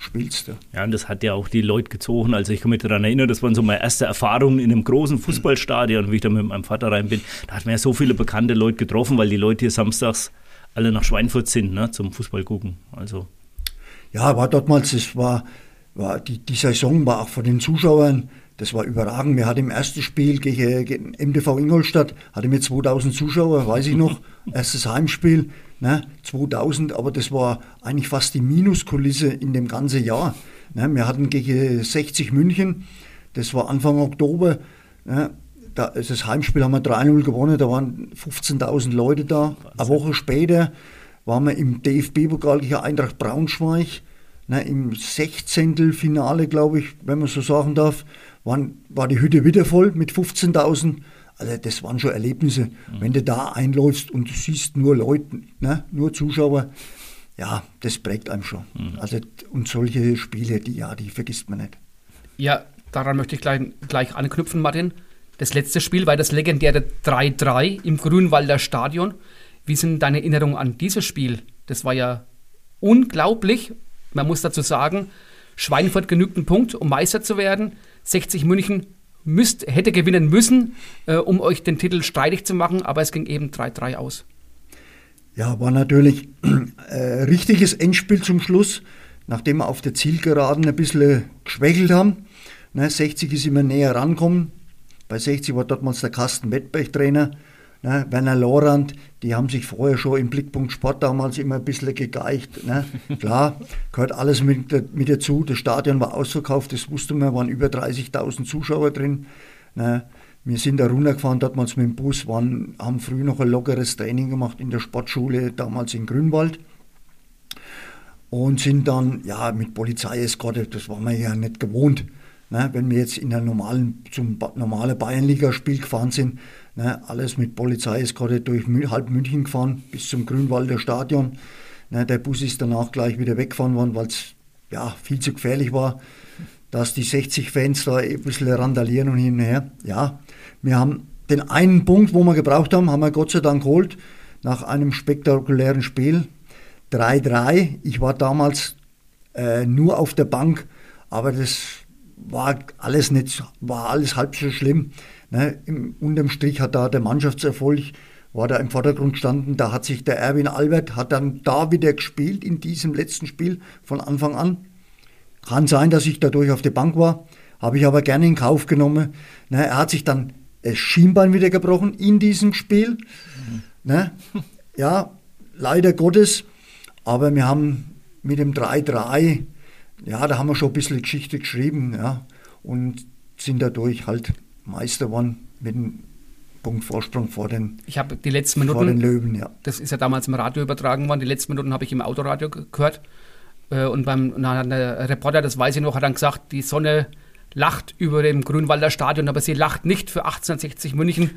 spielst. Ja, ja, und das hat ja auch die Leute gezogen. Also ich kann mich daran erinnern, das waren so meine erste Erfahrungen in einem großen Fußballstadion, wie ich da mit meinem Vater rein bin. Da hat man ja so viele bekannte Leute getroffen, weil die Leute hier samstags alle nach Schweinfurt sind, ne, zum Fußball gucken. Also. Ja, war damals, das war die Saison war auch von den Zuschauern, das war überragend. Wir hatten im ersten Spiel gegen MTV Ingolstadt, hatten wir 2000 Zuschauer, weiß ich noch, erstes Heimspiel. Ne, 2000, aber das war eigentlich fast die Minuskulisse in dem ganzen Jahr. Ne, wir hatten gegen 60 München, das war Anfang Oktober, ne, das Heimspiel haben wir 3-0 gewonnen, da waren 15.000 Leute da. Wahnsinn. Eine Woche später waren wir im DFB-Pokal gegen Eintracht Braunschweig, ne, im 16. Finale, glaube ich, wenn man so sagen darf, war die Hütte wieder voll mit 15.000. Also das waren schon Erlebnisse, wenn du da einläufst und du siehst nur Leute, ne, nur Zuschauer, ja, das prägt einem schon. Mhm. Also, und solche Spiele, die vergisst man nicht. Ja, daran möchte ich gleich anknüpfen, Martin. Das letzte Spiel war das legendäre 3-3 im Grünwalder Stadion. Wie sind deine Erinnerungen an dieses Spiel? Das war ja unglaublich. Man muss dazu sagen, Schweinfurt genügt einen Punkt, um Meister zu werden. 60 München hätte gewinnen müssen, um euch den Titel streitig zu machen, aber es ging eben 3-3 aus. Ja, war natürlich richtiges Endspiel zum Schluss, nachdem wir auf der Zielgeraden ein bisschen geschwächelt haben. Ne, 60 ist immer näher rankommen. Bei 60 war damals der Carsten Wettberg Trainer, ne, Werner Lorand, die haben sich vorher schon im Blickpunkt Sport damals immer ein bisschen gegeicht. Ne. Klar, gehört alles mit dazu. Das Stadion war ausverkauft, das wusste man, waren über 30.000 Zuschauer drin. Ne. Wir sind da runtergefahren, damals mit dem Bus, haben früh noch ein lockeres Training gemacht in der Sportschule, damals in Grünwald. Und sind dann ja mit Polizeieskorte, das waren wir ja nicht gewohnt. Ne, wenn wir jetzt in der normalen Bayernliga-Spiel gefahren sind, ne, alles mit Polizeieskorte durch halb München gefahren bis zum Grünwalder Stadion. Ne, der Bus ist danach gleich wieder weggefahren worden, weil es ja viel zu gefährlich war, dass die 60-Fans da ein bisschen randalieren und hin und her. Ja, wir haben den einen Punkt, wo wir gebraucht haben, haben wir Gott sei Dank geholt, nach einem spektakulären Spiel. 3-3, ich war damals nur auf der Bank, aber das war alles halb so schlimm. Ne? Unterm Strich hat da der Mannschaftserfolg, war da im Vordergrund gestanden, da hat sich der Erwin Albert, hat dann da wieder gespielt in diesem letzten Spiel von Anfang an. Kann sein, dass ich dadurch auf der Bank war, habe ich aber gerne in Kauf genommen. Ne? Er hat sich dann das Schienbein wieder gebrochen in diesem Spiel. Mhm. Ne? Ja, leider Gottes, aber wir haben mit dem 3-3, ja, da haben wir schon ein bisschen Geschichte geschrieben, ja, und sind dadurch halt Meister geworden mit einem Punkt Vorsprung vor den, ich habe die letzten Minuten, vor den Löwen. Ja. Das ist ja damals im Radio übertragen worden, die letzten Minuten habe ich im Autoradio gehört. Und der Reporter, das weiß ich noch, hat dann gesagt, die Sonne lacht über dem Grünwalder Stadion, aber sie lacht nicht für 1860 München.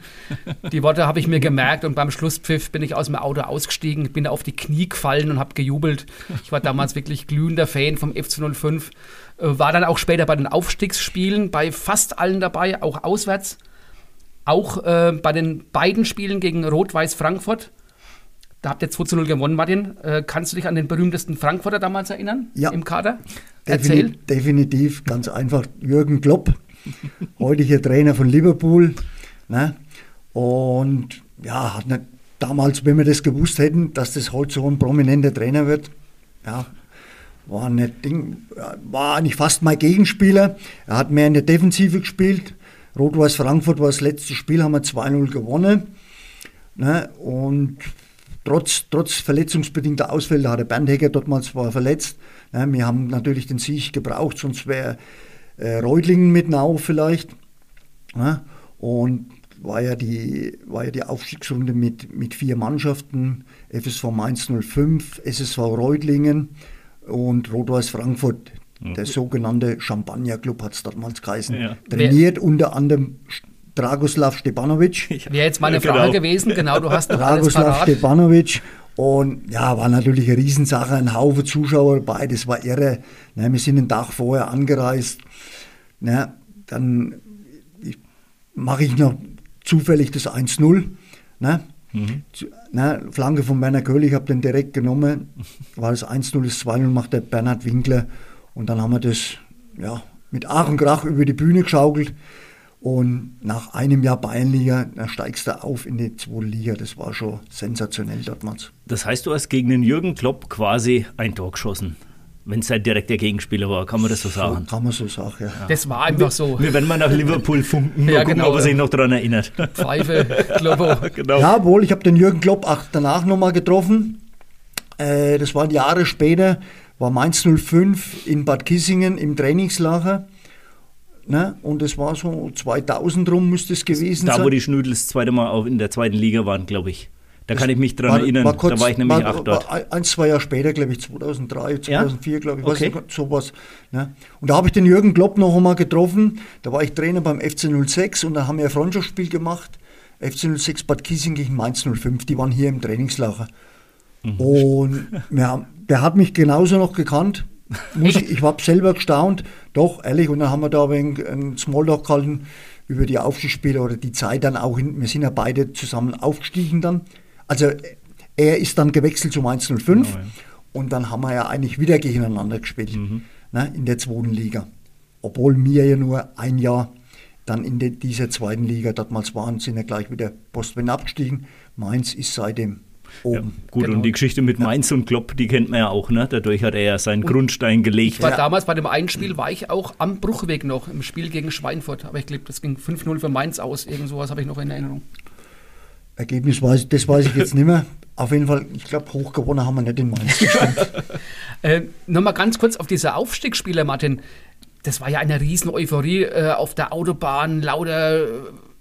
Die Worte habe ich mir gemerkt und beim Schlusspfiff bin ich aus dem Auto ausgestiegen, bin auf die Knie gefallen und habe gejubelt. Ich war damals wirklich glühender Fan vom FC 05, war dann auch später bei den Aufstiegsspielen bei fast allen dabei, auch auswärts, auch bei den beiden Spielen gegen Rot-Weiß Frankfurt. Da habt ihr 2-0 gewonnen, Martin. Kannst du dich an den berühmtesten Frankfurter damals erinnern, ja, im Kader? Erzähl. Definitiv, ganz einfach. Jürgen Klopp, heutiger Trainer von Liverpool. Ne? Und ja, hat nicht damals, wenn wir das gewusst hätten, dass das heute so ein prominenter Trainer wird, ja, war eigentlich fast mein Gegenspieler. Er hat mehr in der Defensive gespielt. Rot-Weiß Frankfurt war das letzte Spiel, haben wir 2-0 gewonnen. Ne? Und Trotz verletzungsbedingter Ausfälle hatte Bernd Hecker damals war verletzt. Ja, wir haben natürlich den Sieg gebraucht, sonst wäre Reutlingen mit Nau vielleicht. Ja, und war ja die Aufstiegsrunde mit 4 Mannschaften, FSV Mainz 05, SSV Reutlingen und Rot-Weiß Frankfurt. Mhm. Der sogenannte Champagner-Club hat es damals geheißen. Ja. Trainiert unter anderem Dragoslav Stepanovic. Wäre jetzt meine Frage gewesen, genau, du hast noch Dragoslav Stepanovic. Und ja, war natürlich eine Riesensache, ein Haufen Zuschauer dabei, das war irre. Ne, wir sind einen Tag vorher angereist. Ne, dann mache ich noch zufällig das 1-0. Ne, mhm. Ne, Flanke von Werner Köhler, ich habe den direkt genommen. War das 1-0, das 2-0 macht der Bernhard Winkler. Und dann haben wir das ja, mit Ach und Krach über die Bühne geschaukelt. Und nach einem Jahr Bayernliga, dann steigst du auf in die 2. Liga. Das war schon sensationell damals. Das heißt, du hast gegen den Jürgen Klopp quasi ein Tor geschossen, wenn es sein direkter Gegenspieler war. Kann man das so sagen? Kann man so sagen, ja. Das war einfach so. Wir werden mal nach Liverpool funken, mal ja, gucken, genau, ob er sich noch daran erinnert. Pfeife, Kloppo. Genau. Ja, wohl, ich habe den Jürgen Klopp danach nochmal getroffen. Das waren Jahre später, war Mainz 05 in Bad Kissingen im Trainingslager. Ne? Und es war so 2000 rum müsste es gewesen sein. Da, wo die Schnüdels das zweite Mal in der 2. Liga waren, glaube ich. Da das kann ich mich dran erinnern, da war ich nämlich 8 dort. 1-2 Jahre später, glaube ich, 2003, 2004, ja? Glaube ich, okay. Weiß nicht, sowas. Ne? Und da habe ich den Jürgen Klopp noch einmal getroffen. Da war ich Trainer beim FC 06 und da haben wir ein Freundschaftsspiel gemacht. FC 06 Bad Kissing gegen Mainz 05, die waren hier im Trainingslager. Mhm. Und der hat mich genauso noch gekannt. Ich habe selber gestaunt, doch, ehrlich, und dann haben wir da ein Smalltalk gehalten über die Aufstiegsspiele oder die Zeit dann auch, wir sind ja beide zusammen aufgestiegen dann, also er ist dann gewechselt zum 1-0-5, genau, ja. Und dann haben wir ja eigentlich wieder gegeneinander gespielt, ne, in der 2. Liga, obwohl wir ja nur ein Jahr dann in dieser 2. Liga damals waren, sind ja gleich wieder Postwend abgestiegen, Mainz ist seitdem oben. Ja, gut, genau. Und die Geschichte mit Mainz und Klopp, die kennt man ja auch, ne? Dadurch hat er ja seinen Grundstein gelegt. Ich war damals bei dem einen Spiel, war ich auch am Bruchweg noch, im Spiel gegen Schweinfurt. Aber ich glaube, das ging 5-0 für Mainz aus. Irgend sowas habe ich noch in Erinnerung. Ergebnis, das weiß ich jetzt nicht mehr. Auf jeden Fall, ich glaube, hochgewonnen haben wir nicht in Mainz. Nochmal ganz kurz auf diese Aufstiegsspiele, Martin. Das war ja eine riesen Euphorie auf der Autobahn, lauter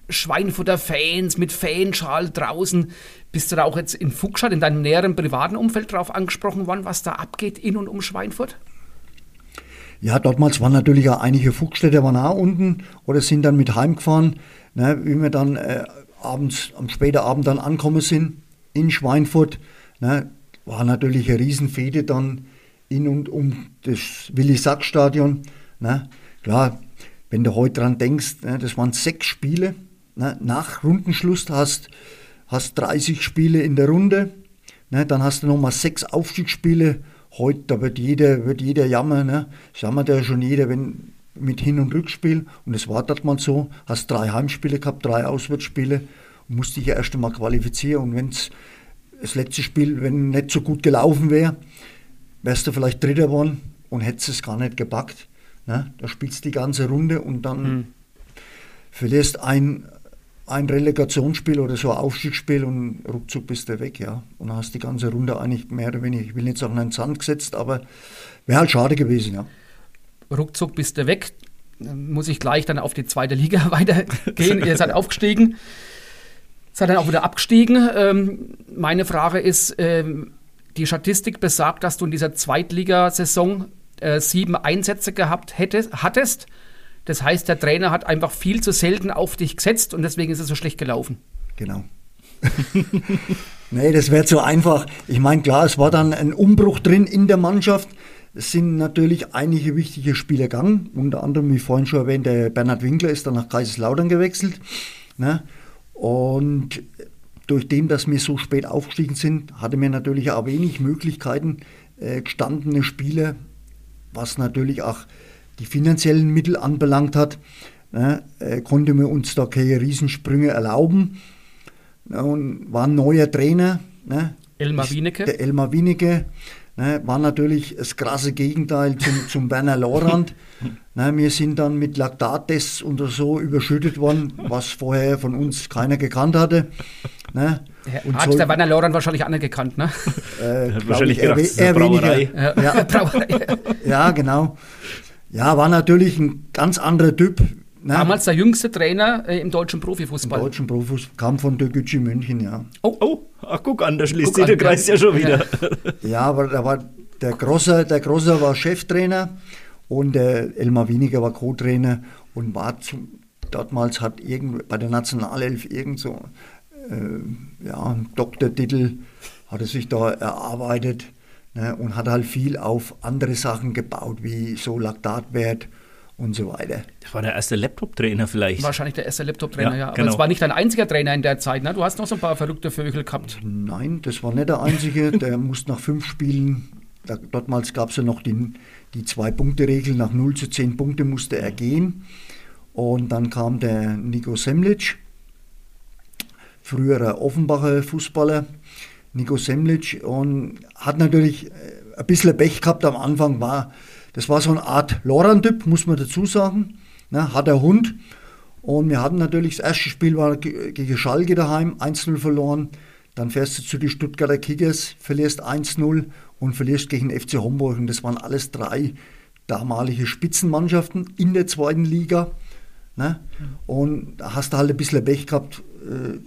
Schweinfurter Fans mit Fanschal draußen. Bist du da auch jetzt in Fuchstadt, in deinem näheren privaten Umfeld drauf angesprochen worden, was da abgeht in und um Schweinfurt? Ja, damals waren natürlich auch einige Fuchstädter waren auch unten oder sind dann mit heimgefahren, ne, wie wir dann abends, am späten Abend dann angekommen sind in Schweinfurt. Ne, war natürlich eine Riesenfete dann in und um das Willi-Sachs-Stadion. Ne, klar, wenn du heute dran denkst, ne, das waren 6 Spiele. Ne, nach Rundenschluss hast 30 Spiele in der Runde, ne, dann hast du nochmal 6 Aufstiegsspiele. Heute, da wird jeder jammern, ne? Jammert ja schon jeder, wenn mit Hin- und Rückspiel. Und es war das mal so, hast 3 Heimspiele gehabt, 3 Auswärtsspiele und musst dich ja erst einmal qualifizieren. Und wenn das letzte Spiel, wenn nicht so gut gelaufen wäre, wärst du vielleicht Dritter geworden und hättest es gar nicht gepackt. Ne? Da spielst du die ganze Runde und dann verlierst ein Relegationsspiel oder so ein Aufstiegsspiel und ruckzuck bist du weg, ja. Und dann hast die ganze Runde eigentlich mehr oder weniger, ich will nicht sagen, in den Sand gesetzt, aber wäre halt schade gewesen, ja. Ruckzuck bist du weg, dann muss ich gleich dann auf die 2. Liga weitergehen. Ihr seid aufgestiegen, seid dann auch wieder abgestiegen. Meine Frage ist, die Statistik besagt, dass du in dieser Zweitligasaison 7 Einsätze hattest. Das heißt, der Trainer hat einfach viel zu selten auf dich gesetzt und deswegen ist es so schlecht gelaufen. Genau. Nee, das wäre zu einfach. Ich meine, klar, es war dann ein Umbruch drin in der Mannschaft. Es sind natürlich einige wichtige Spieler gegangen. Unter anderem, wie vorhin schon erwähnt, der Bernhard Winkler ist dann nach Kaiserslautern gewechselt. Ne? Und durch dem, dass wir so spät aufgestiegen sind, hatte mir natürlich auch wenig Möglichkeiten, gestandene Spieler, was natürlich auch die finanziellen Mittel anbelangt hat, ne, konnten wir uns da keine Riesensprünge erlauben. Ne, und war ein neuer Trainer. Ne, der Elmar Wienecke, ne, war natürlich das krasse Gegenteil zum Werner Lorand. Ne, wir sind dann mit Laktattests und so überschüttet worden, was vorher von uns keiner gekannt hatte. Ne. Hat der Werner Lorand wahrscheinlich auch nicht gekannt, ne? Wahrscheinlich gedacht, das ist eine Brauerei. Ja. Brauerei. Ja, genau. Ja, war natürlich ein ganz anderer Typ. Ne? Damals der jüngste Trainer im deutschen Profifußball. Im deutschen Profifußball, kam von Türkgücü München, ja. Oh, ach guck an, da schließt sich der Kreis ja schon wieder. Ja, aber da war der Grosser war Cheftrainer und der Elmar Wienecke war Co-Trainer und war damals hat bei der Nationalelf einen Doktortitel, hat er sich da erarbeitet. Und hat halt viel auf andere Sachen gebaut, wie so Laktatwert und so weiter. Das war der erste Laptop-Trainer vielleicht. Wahrscheinlich der erste Laptop-Trainer, ja. Aber genau. Das war nicht dein einziger Trainer in der Zeit, ne? Du hast noch so ein paar verrückte Vögel gehabt. Nein, das war nicht der einzige. Der musste nach 5 Spielen Damals gab es ja noch die 2-Punkte-Regel, nach 0-10 Punkte musste er gehen. Und dann kam der Nico Semlic, früherer Offenbacher Fußballer, Nico Semlic, und hat natürlich ein bisschen Pech gehabt am Anfang. Das war so eine Art Loran-Typ, muss man dazu sagen, ne, hat der Hund. Und wir hatten natürlich, das erste Spiel war gegen Schalke daheim, 1-0 verloren. Dann fährst du zu den Stuttgarter Kickers, verlierst 1-0 und verlierst gegen den FC Homburg. Und das waren alles drei damalige Spitzenmannschaften in der zweiten Liga. Ne? Und da hast du halt ein bisschen Pech gehabt.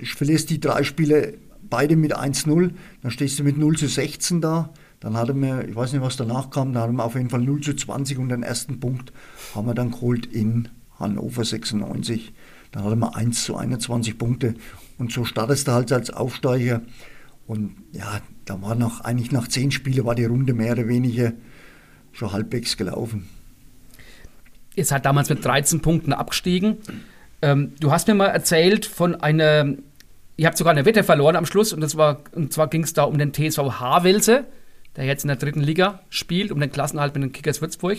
Verlierst die drei Spiele beide mit 1-0, dann stehst du mit 0-16 da. Dann hatten wir, ich weiß nicht, was danach kam, da hatten wir auf jeden Fall 0-20 und den ersten Punkt haben wir dann geholt in Hannover 96. Dann hatten wir 1-21 Punkte. Und so startest du halt als Aufsteiger. Und ja, da war noch, eigentlich nach 10 Spielen war die Runde mehr oder weniger schon halbwegs gelaufen. Ist halt damals mit 13 Punkten abgestiegen. Du hast mir mal erzählt von einer, ihr habt sogar eine Wette verloren am Schluss. Und zwar ging es da um den TSV Havelse, der jetzt in der dritten Liga spielt, um den Klassenerhalt mit den Kickers Würzburg.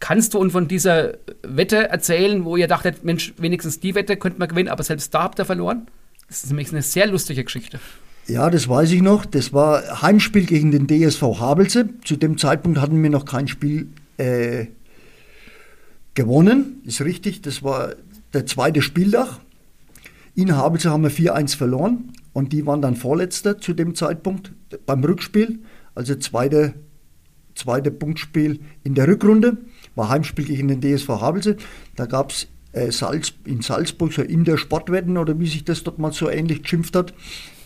Kannst du uns von dieser Wette erzählen, wo ihr dachtet, Mensch, wenigstens die Wette könnte man gewinnen, aber selbst da habt ihr verloren? Das ist nämlich eine sehr lustige Geschichte. Ja, das weiß ich noch. Das war Heimspiel gegen den DSV Havelse. Zu dem Zeitpunkt hatten wir noch kein Spiel gewonnen. Ist richtig, das war der zweite Spieltag. In Havelse haben wir 4-1 verloren und die waren dann Vorletzter zu dem Zeitpunkt beim Rückspiel. Also zweite Punktspiel in der Rückrunde. War Heimspiel gegen den DSV Havelse. Da gab es in Salzburg, so in der Sportwetten oder wie sich das dort mal so ähnlich geschimpft hat.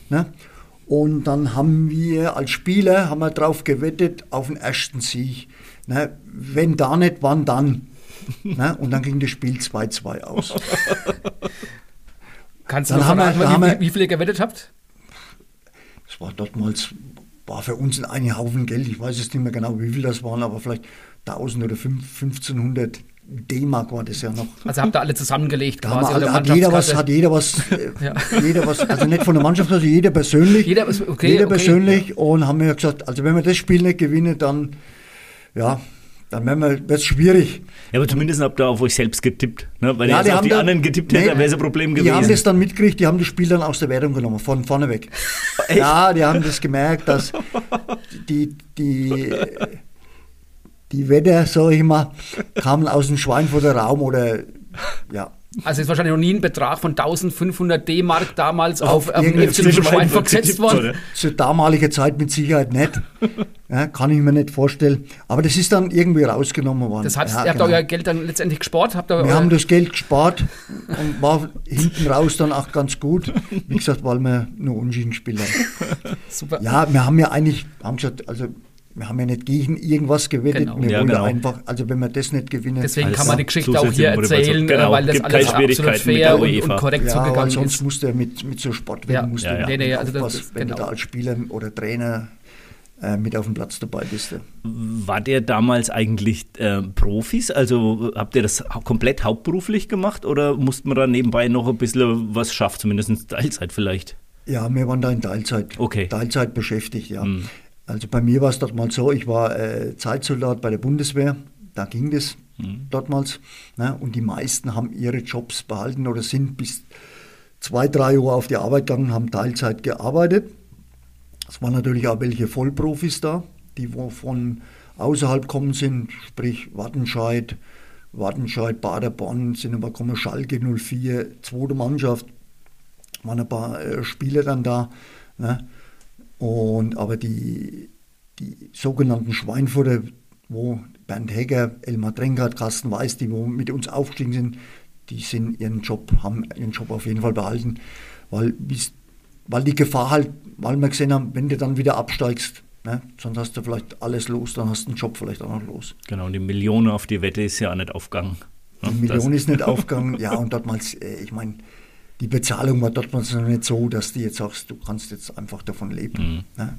Ne? Und dann haben wir als Spieler drauf gewettet auf den ersten Sieg. Ne? Wenn da nicht, wann dann? Ne? Und dann ging das Spiel 2-2 aus. Kannst du dann noch sagen, wie viel ihr gewettet habt? Das war damals, war für uns ein Haufen Geld. Ich weiß jetzt nicht mehr genau, wie viel das waren, aber vielleicht 1000 oder 1500 D-Mark war das ja noch. Also habt ihr alle zusammengelegt quasi? Hat jeder was, also nicht von der Mannschaft, also jeder persönlich. Und haben wir ja gesagt, also wenn wir das Spiel nicht gewinnen, dann wird es schwierig. Ja, aber zumindest habt ihr auf euch selbst getippt, ne? Weil ihr auf die anderen getippt hättet, dann wäre es ein Problem gewesen. Die haben das dann mitgekriegt, die haben das Spiel dann aus der Wertung genommen, von vorne weg. Echt? Ja, die haben das gemerkt, dass die Wetter, sag ich mal, kamen aus dem Schweinfurter Raum oder, ja. Also ist wahrscheinlich noch nie ein Betrag von 1500 D-Mark damals auf den FC Schweinfurt gesetzt worden. Zur damaligen Zeit mit Sicherheit nicht. Ja, kann ich mir nicht vorstellen. Aber das ist dann irgendwie rausgenommen worden. Das heißt, ihr habt euer Geld dann letztendlich gespart? Wir haben das Geld gespart und war hinten raus dann auch ganz gut. Wie gesagt, weil wir nur Unschieden gespielt haben. Super. Ja, wir haben ja nicht gegen irgendwas gewettet, genau. Wir wollen einfach, also wenn wir das nicht gewinnen. Deswegen kann man die Geschichte auch hier erzählen, genau. Weil das alles absolut fair und korrekt zugegangen weil sonst ist. Sonst musst du mit so Sportwetten wenn du da als Spieler oder Trainer mit auf dem Platz dabei bist. Ja. Wart ihr damals eigentlich Profis? Also habt ihr das komplett hauptberuflich gemacht oder musste man da nebenbei noch ein bisschen was schaffen, zumindest Teilzeit vielleicht? Ja, wir waren da in Teilzeit. Okay. Teilzeit beschäftigt, ja. Hm. Also bei mir war es damals so, ich war Zeitsoldat bei der Bundeswehr, da ging das damals. Ne? Und die meisten haben ihre Jobs behalten oder sind bis 2-3 Uhr auf die Arbeit gegangen, haben Teilzeit gearbeitet. Es waren natürlich auch welche Vollprofis da, die von außerhalb kommen sind, sprich Wattenscheid, Paderborn, sind aber gekommen, Schalke 04, zweite Mannschaft, waren ein paar Spieler dann da. Ne? Aber die sogenannten Schweinfurter, wo Bernd Hecker, Elmar Trenkert, Carsten Weiß, die wo mit uns aufgestiegen sind, die sind haben ihren Job auf jeden Fall behalten, weil die Gefahr halt, weil wir gesehen haben, wenn du dann wieder absteigst, ne, sonst hast du vielleicht alles los, dann hast du den Job vielleicht auch noch los. Genau, und die Million auf die Wette ist ja auch nicht aufgegangen. Ne? Die Million ist nicht aufgegangen, ja, und damals, ich meine, die Bezahlung war dort noch nicht so, dass du jetzt sagst, du kannst jetzt einfach davon leben. Mhm. Ne?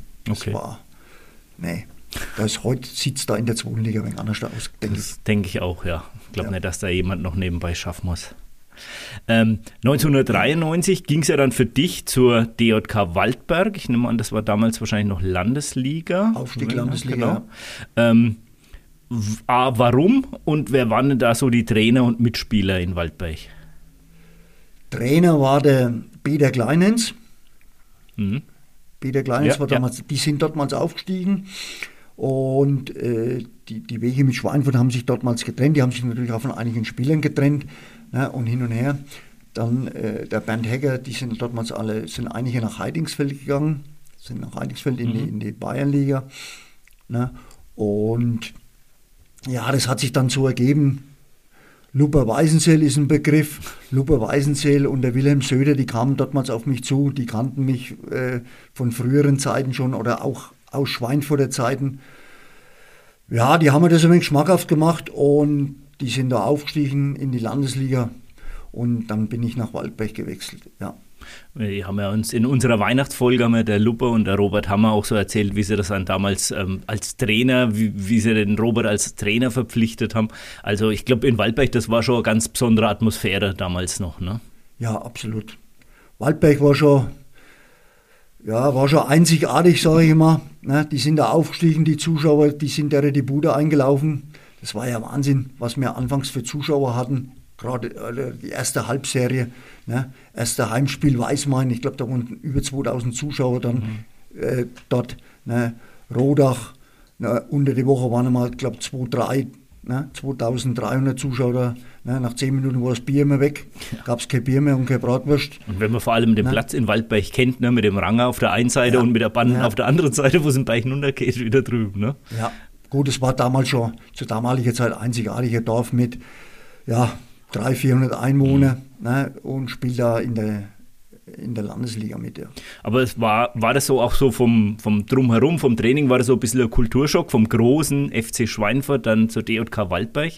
Heute sieht es da in der zweiten Liga ein wenig anders aus, denke ich. Das denke ich auch, ja. Ich glaube nicht, dass da jemand noch nebenbei schaffen muss. 1993 ging es ja dann für dich zur DJK Waldberg. Ich nehme an, das war damals wahrscheinlich noch Landesliga. Aufstieg Landesliga. Genau. Warum und wer waren denn da so die Trainer und Mitspieler in Waldberg? Trainer war der Peter Kleinens. Mhm. Peter Kleinens war damals, die sind dortmals aufgestiegen und die Wege mit Schweinfurt haben sich dortmals getrennt. Die haben sich natürlich auch von einigen Spielern getrennt, ne, und hin und her. Dann der Bernd Hecker, die sind dortmals alle, sind einige nach Heidingsfeld gegangen, sind nach Heidingsfeld in die Bayernliga. Ne, und ja, das hat sich dann so ergeben. Luper Weißenseel ist ein Begriff. Luper Weißenseel und der Wilhelm Söder, die kamen dortmals auf mich zu. Die kannten mich von früheren Zeiten schon oder auch aus Schweinfurter Zeiten. Ja, die haben mir das ein wenig schmackhaft gemacht und die sind da aufgestiegen in die Landesliga. Und dann bin ich nach Waldberg gewechselt, ja. Wir haben ja uns in unserer Weihnachtsfolge haben ja der Luppe und der Robert Hammer auch so erzählt, wie sie das dann damals als Trainer, wie sie den Robert als Trainer verpflichtet haben. Also ich glaube in Waldberg, das war schon eine ganz besondere Atmosphäre damals noch, ne? Ja, absolut. Waldberg war schon einzigartig, sage ich immer. Ne? Die sind da aufgestiegen, die Zuschauer, die sind da die Bude eingelaufen. Das war ja Wahnsinn, was wir anfangs für Zuschauer hatten. Gerade die erste Halbserie, ne? Erste Heimspiel Weißmain, ich glaube, da waren über 2000 Zuschauer dann dort. Ne? Rodach, ne? Unter die Woche waren mal, ich glaube, 2300 Zuschauer da. Ne? Nach 10 Minuten war das Bier immer weg, gab es kein Bier mehr und keine Bratwurst. Und wenn man vor allem den Platz in Waldberg kennt, ne? Mit dem Ranger auf der einen Seite und mit der Banden auf der anderen Seite, wo es im Berg hinuntergeht, wieder drüben. Ne? Ja, gut, es war damals schon, zur damaligen Zeit, einzigartiger Dorf mit, 300-400 Einwohner, ne, und spielt da in der Landesliga mit. Ja. Aber es war das so auch so vom Drumherum, vom Training, war das so ein bisschen ein Kulturschock vom großen FC Schweinfurt dann zur DJK Waldberg?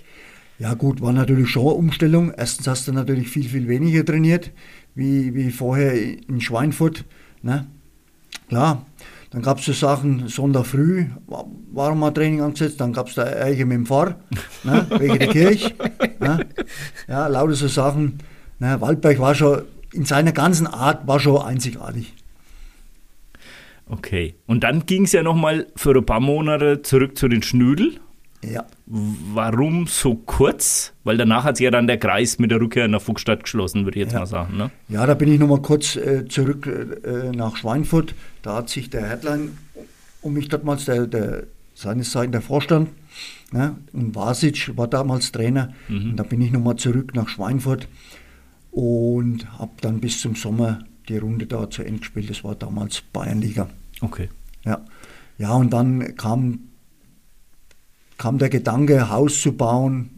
Ja gut, war natürlich schon eine Umstellung. Erstens hast du natürlich viel, viel weniger trainiert, wie vorher in Schweinfurt. Ne? Klar, dann gab es so Sachen, Sonntag früh war mal Training angesetzt, dann gab es da Ärger mit dem Pfarr, ne, wegen der Kirche. Ne, ja, lauter so Sachen. Ne, Waldberg war schon, in seiner ganzen Art, war schon einzigartig. Okay, und dann ging es ja nochmal für ein paar Monate zurück zu den Schnüdel. Ja. Warum so kurz? Weil danach hat sich ja dann der Kreis mit der Rückkehr nach Fuchstadt geschlossen, würde ich jetzt mal sagen. Ne? Ja, da bin ich nochmal kurz zurück nach Schweinfurt. Da hat sich der Hertlein um mich damals, der seines Zeichen der Vorstand, ne? Und Vasic war damals Trainer. Mhm. Und da bin ich nochmal zurück nach Schweinfurt und habe dann bis zum Sommer die Runde da zu Ende gespielt. Das war damals Bayernliga. Okay. Ja, und dann kam der Gedanke, Haus zu bauen,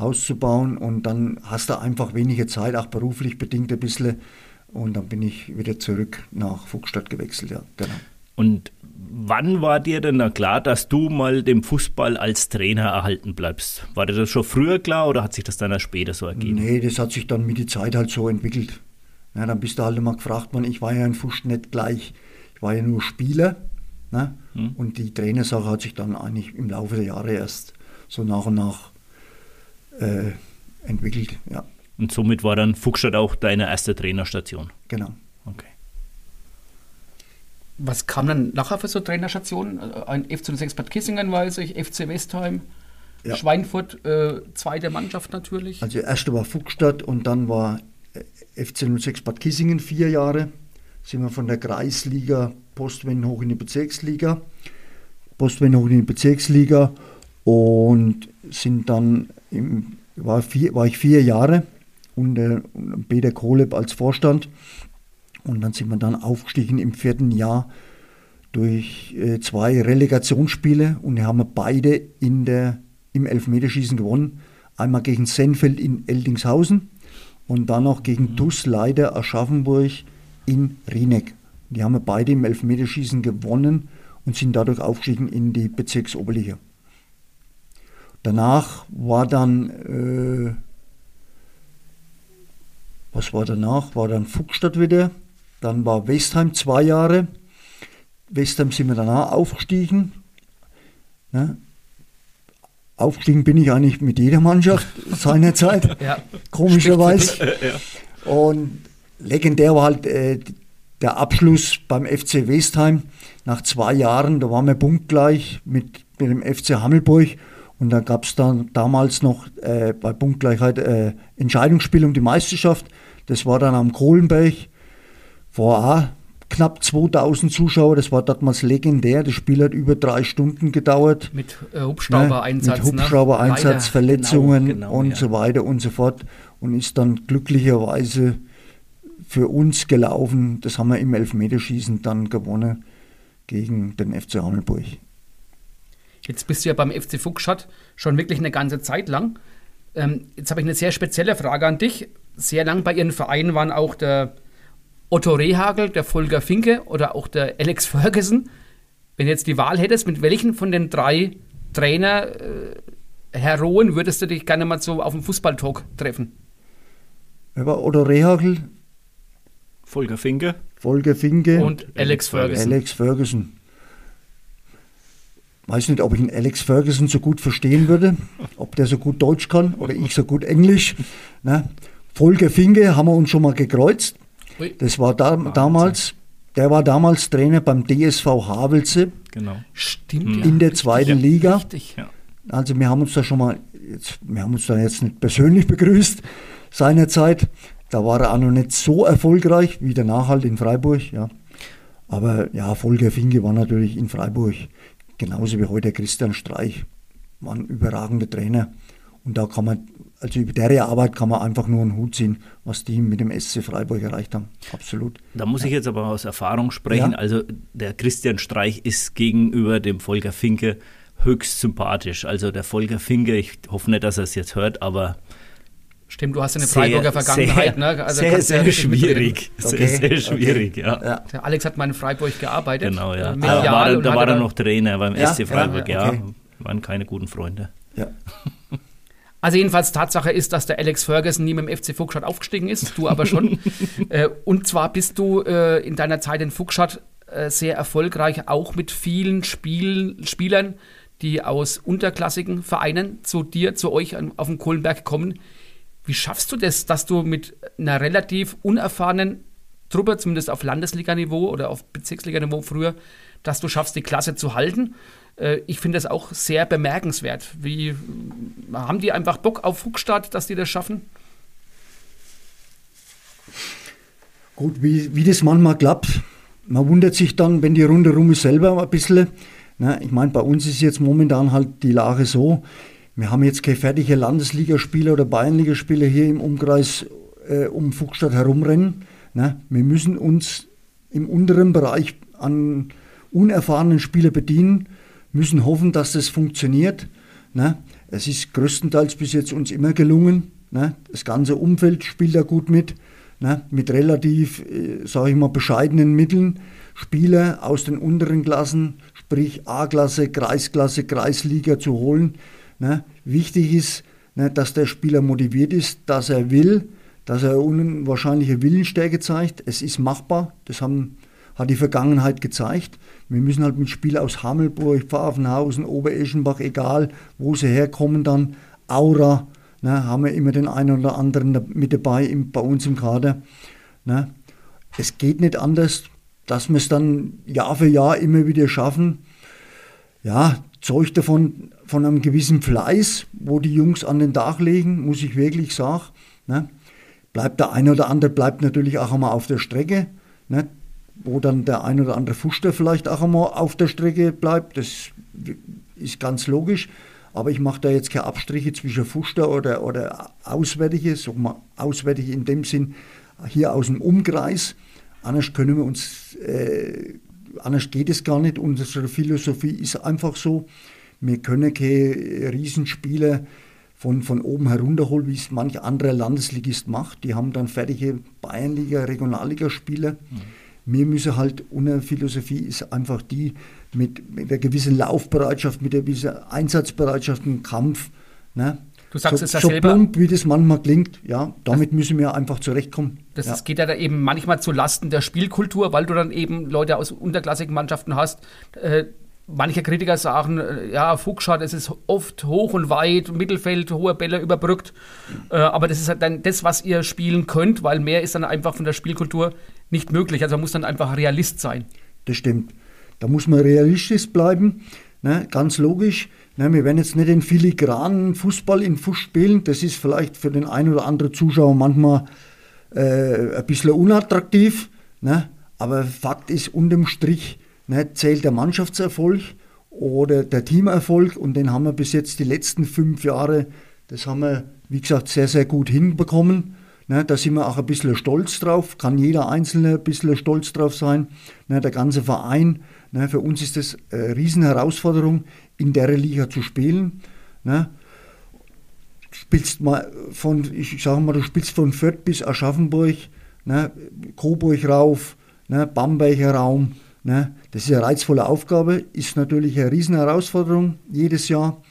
und dann hast du einfach weniger Zeit, auch beruflich bedingt ein bisschen, und dann bin ich wieder zurück nach Fuchsstadt gewechselt, ja, genau. Und wann war dir denn da klar, dass du mal dem Fußball als Trainer erhalten bleibst? War dir das schon früher klar oder hat sich das dann erst später so ergeben? Nee, das hat sich dann mit der Zeit halt so entwickelt. Ja, dann bist du halt immer gefragt, man, ich war ja in Fuchs nicht gleich, ich war ja nur Spieler. Ne? Hm. Und die Trainersache hat sich dann eigentlich im Laufe der Jahre erst so nach und nach entwickelt. Ja. Und somit war dann Fuchsstadt auch deine erste Trainerstation? Genau. Okay. Was kam dann nachher für so Trainerstationen? Ein FC 06 Bad Kissingen, weiß ich, FC Westheim, Schweinfurt, zweite Mannschaft natürlich. Also die erste war Fuchsstadt und dann war FC 06 Bad Kissingen 4 Jahre. Sind wir von der Kreisliga Postwenden hoch in die Bezirksliga. Und sind dann war ich 4 Jahre unter Peter Kohleb als Vorstand. Und dann sind wir dann aufgestiegen im 4. Jahr durch 2 Relegationsspiele und haben wir beide im Elfmeterschießen gewonnen. Einmal gegen Senfeld in Eldingshausen und dann noch gegen TuS Leider Aschaffenburg in Rieneck. Die haben wir beide im Elfmeterschießen gewonnen und sind dadurch aufgestiegen in die Bezirksoberliga. Danach war dann, was war danach? War dann Fuchsstadt wieder, dann war Westheim 2 Jahre. Westheim sind wir danach aufgestiegen. Ne? Aufgestiegen bin ich eigentlich mit jeder Mannschaft seinerzeit, ja. Komischerweise. Ja. Und legendär war halt der Abschluss beim FC Westheim nach 2 Jahren. Da waren wir punktgleich mit dem FC Hammelburg. Und da gab es dann damals noch bei Punktgleichheit Entscheidungsspiel um die Meisterschaft. Das war dann am Kohlenberg vor knapp 2000 Zuschauer. Das war damals legendär. Das Spiel hat über 3 Stunden gedauert. Mit Hubschrauber-Einsatz. Mit Hubschrauber-Einsatz, Verletzungen, genau, und ja, so weiter und so fort. Und ist dann glücklicherweise für uns gelaufen. Das haben wir im Elfmeterschießen dann gewonnen gegen den FC Hammelburg. Jetzt bist du ja beim FC Fuchstadt schon wirklich eine ganze Zeit lang. Jetzt habe ich eine sehr spezielle Frage an dich. Sehr lang bei Ihren Vereinen waren auch der Otto Rehhagel, der Volker Finke oder auch der Alex Ferguson. Wenn du jetzt die Wahl hättest, mit welchen von den 3 Trainer-Heroen würdest du dich gerne mal so auf dem Fußball-Talk treffen? Aber Otto Rehhagel, Volker Finke und Alex Ferguson. Weiß nicht, ob ich einen Alex Ferguson so gut verstehen würde, ob der so gut Deutsch kann oder ich so gut Englisch. Ne? Volker Finke haben wir uns schon mal gekreuzt. Das war damals. Der war damals Trainer beim DSV Havelse. Genau. Stimmt. In der zweiten Liga. Richtig, ja. Also wir haben uns da schon mal, wir haben uns da jetzt nicht persönlich begrüßt seinerzeit. Da war er auch noch nicht so erfolgreich wie danach halt in Freiburg. Ja. Aber ja, Volker Finke war natürlich in Freiburg. Genauso wie heute Christian Streich, waren überragende Trainer. Und da kann man, also über deren Arbeit kann man einfach nur einen Hut ziehen, was die mit dem SC Freiburg erreicht haben. Absolut. Da muss ich jetzt aber aus Erfahrung sprechen. Ja? Also der Christian Streich ist gegenüber dem Volker Finke höchst sympathisch. Also der Volker Finke, ich hoffe nicht, dass er es jetzt hört, aber... Stimmt, du hast eine Freiburger Vergangenheit, ne? Also sehr schwierig. Okay. Sehr schwierig, ja. Ja. Der Alex hat mal in Freiburg gearbeitet. Genau, ja. Da war er noch Trainer beim SC Freiburg, ja. Okay. Ja. Waren keine guten Freunde. Ja. Also jedenfalls Tatsache ist, dass der Alex Ferguson nie mit dem FC Fuchstadt aufgestiegen ist, du aber schon. Und zwar bist du in deiner Zeit in Fuchstadt sehr erfolgreich, auch mit vielen Spielern, die aus unterklassigen Vereinen zu euch auf den Kohlenberg kommen. Wie schaffst du das, dass du mit einer relativ unerfahrenen Truppe, zumindest auf Landesliga-Niveau oder auf Bezirksliga-Niveau früher, dass du schaffst, die Klasse zu halten? Ich finde das auch sehr bemerkenswert. Wie haben die einfach Bock auf Fuchstadt, dass die das schaffen? Gut, wie das manchmal klappt. Man wundert sich dann, wenn die Runde rum ist, selber ein bisschen. Na, ich meine, bei uns ist jetzt momentan halt die Lage so, wir haben jetzt keine fertige Landesligaspieler oder Bayernligaspieler hier im Umkreis um Fuchstadt herumrennen. Ne? Wir müssen uns im unteren Bereich an unerfahrenen Spielern bedienen, müssen hoffen, dass das funktioniert. Ne? Es ist größtenteils bis jetzt uns immer gelungen. Ne? Das ganze Umfeld spielt da gut mit. Ne? Mit relativ, sage ich mal, bescheidenen Mitteln. Spieler aus den unteren Klassen, sprich A-Klasse, Kreisklasse, Kreisliga zu holen. Ne? Wichtig ist, ne, dass der Spieler motiviert ist, dass er will, dass er unwahrscheinliche Willensstärke zeigt. Es ist machbar, das hat die Vergangenheit gezeigt. Wir müssen halt mit Spielern aus Hammelburg, Pfaffenhausen, Obereschenbach, egal wo sie herkommen dann, Aura, ne, haben wir immer den einen oder anderen mit dabei bei uns im Kader. Ne? Es geht nicht anders, dass wir es dann Jahr für Jahr immer wieder schaffen. Ja, Zeug davon, von einem gewissen Fleiß, wo die Jungs an den Tag legen, muss ich wirklich sagen. Ne? Der eine oder andere bleibt natürlich auch einmal auf der Strecke, ne? Wo dann der ein oder andere Fuchster vielleicht auch einmal auf der Strecke bleibt, das ist ganz logisch. Aber ich mache da jetzt keine Abstriche zwischen Fuchster oder Auswärtige, sag mal Auswärtige in dem Sinn, hier aus dem Umkreis. Anders können wir uns... Anders geht es gar nicht. Unsere Philosophie ist einfach so, wir können keine Riesenspieler von oben herunterholen, wie es manch anderer Landesligist macht. Die haben dann fertige Bayernliga-, Regionalligaspieler. Mhm. Wir müssen halt, unsere Philosophie ist einfach die, mit einer gewissen Laufbereitschaft, mit einer gewissen Einsatzbereitschaft im Kampf. Ne? Du sagst es ja selber. So plump, wie das manchmal klingt, ja, damit müssen wir einfach zurechtkommen. Das geht ja da eben manchmal zu Lasten der Spielkultur, weil du dann eben Leute aus unterklassigen Mannschaften hast, Manche Kritiker sagen, ja, Fuchsstadt, es ist oft hoch und weit, Mittelfeld, hohe Bälle überbrückt. Aber das ist halt dann das, was ihr spielen könnt, weil mehr ist dann einfach von der Spielkultur nicht möglich. Also man muss dann einfach Realist sein. Das stimmt. Da muss man realistisch bleiben, ne? Ganz logisch. Ne? Wir werden jetzt nicht den filigranen Fußball in Fuß spielen. Das ist vielleicht für den einen oder anderen Zuschauer manchmal ein bisschen unattraktiv. Ne? Aber Fakt ist, unterm Strich, ne, zählt der Mannschaftserfolg oder der Teamerfolg, und den haben wir bis jetzt die letzten 5 Jahre, das haben wir, wie gesagt, sehr, sehr gut hinbekommen. Ne, da sind wir auch ein bisschen stolz drauf, kann jeder Einzelne ein bisschen stolz drauf sein, ne, der ganze Verein. Ne, für uns ist das eine Riesenherausforderung, in der Liga zu spielen. Ne. Du spielst von Fürth bis Aschaffenburg, ne, Coburg rauf, ne, Bamberger Raum. Ne, das ist eine reizvolle Aufgabe, ist natürlich eine Riesenherausforderung jedes Jahr,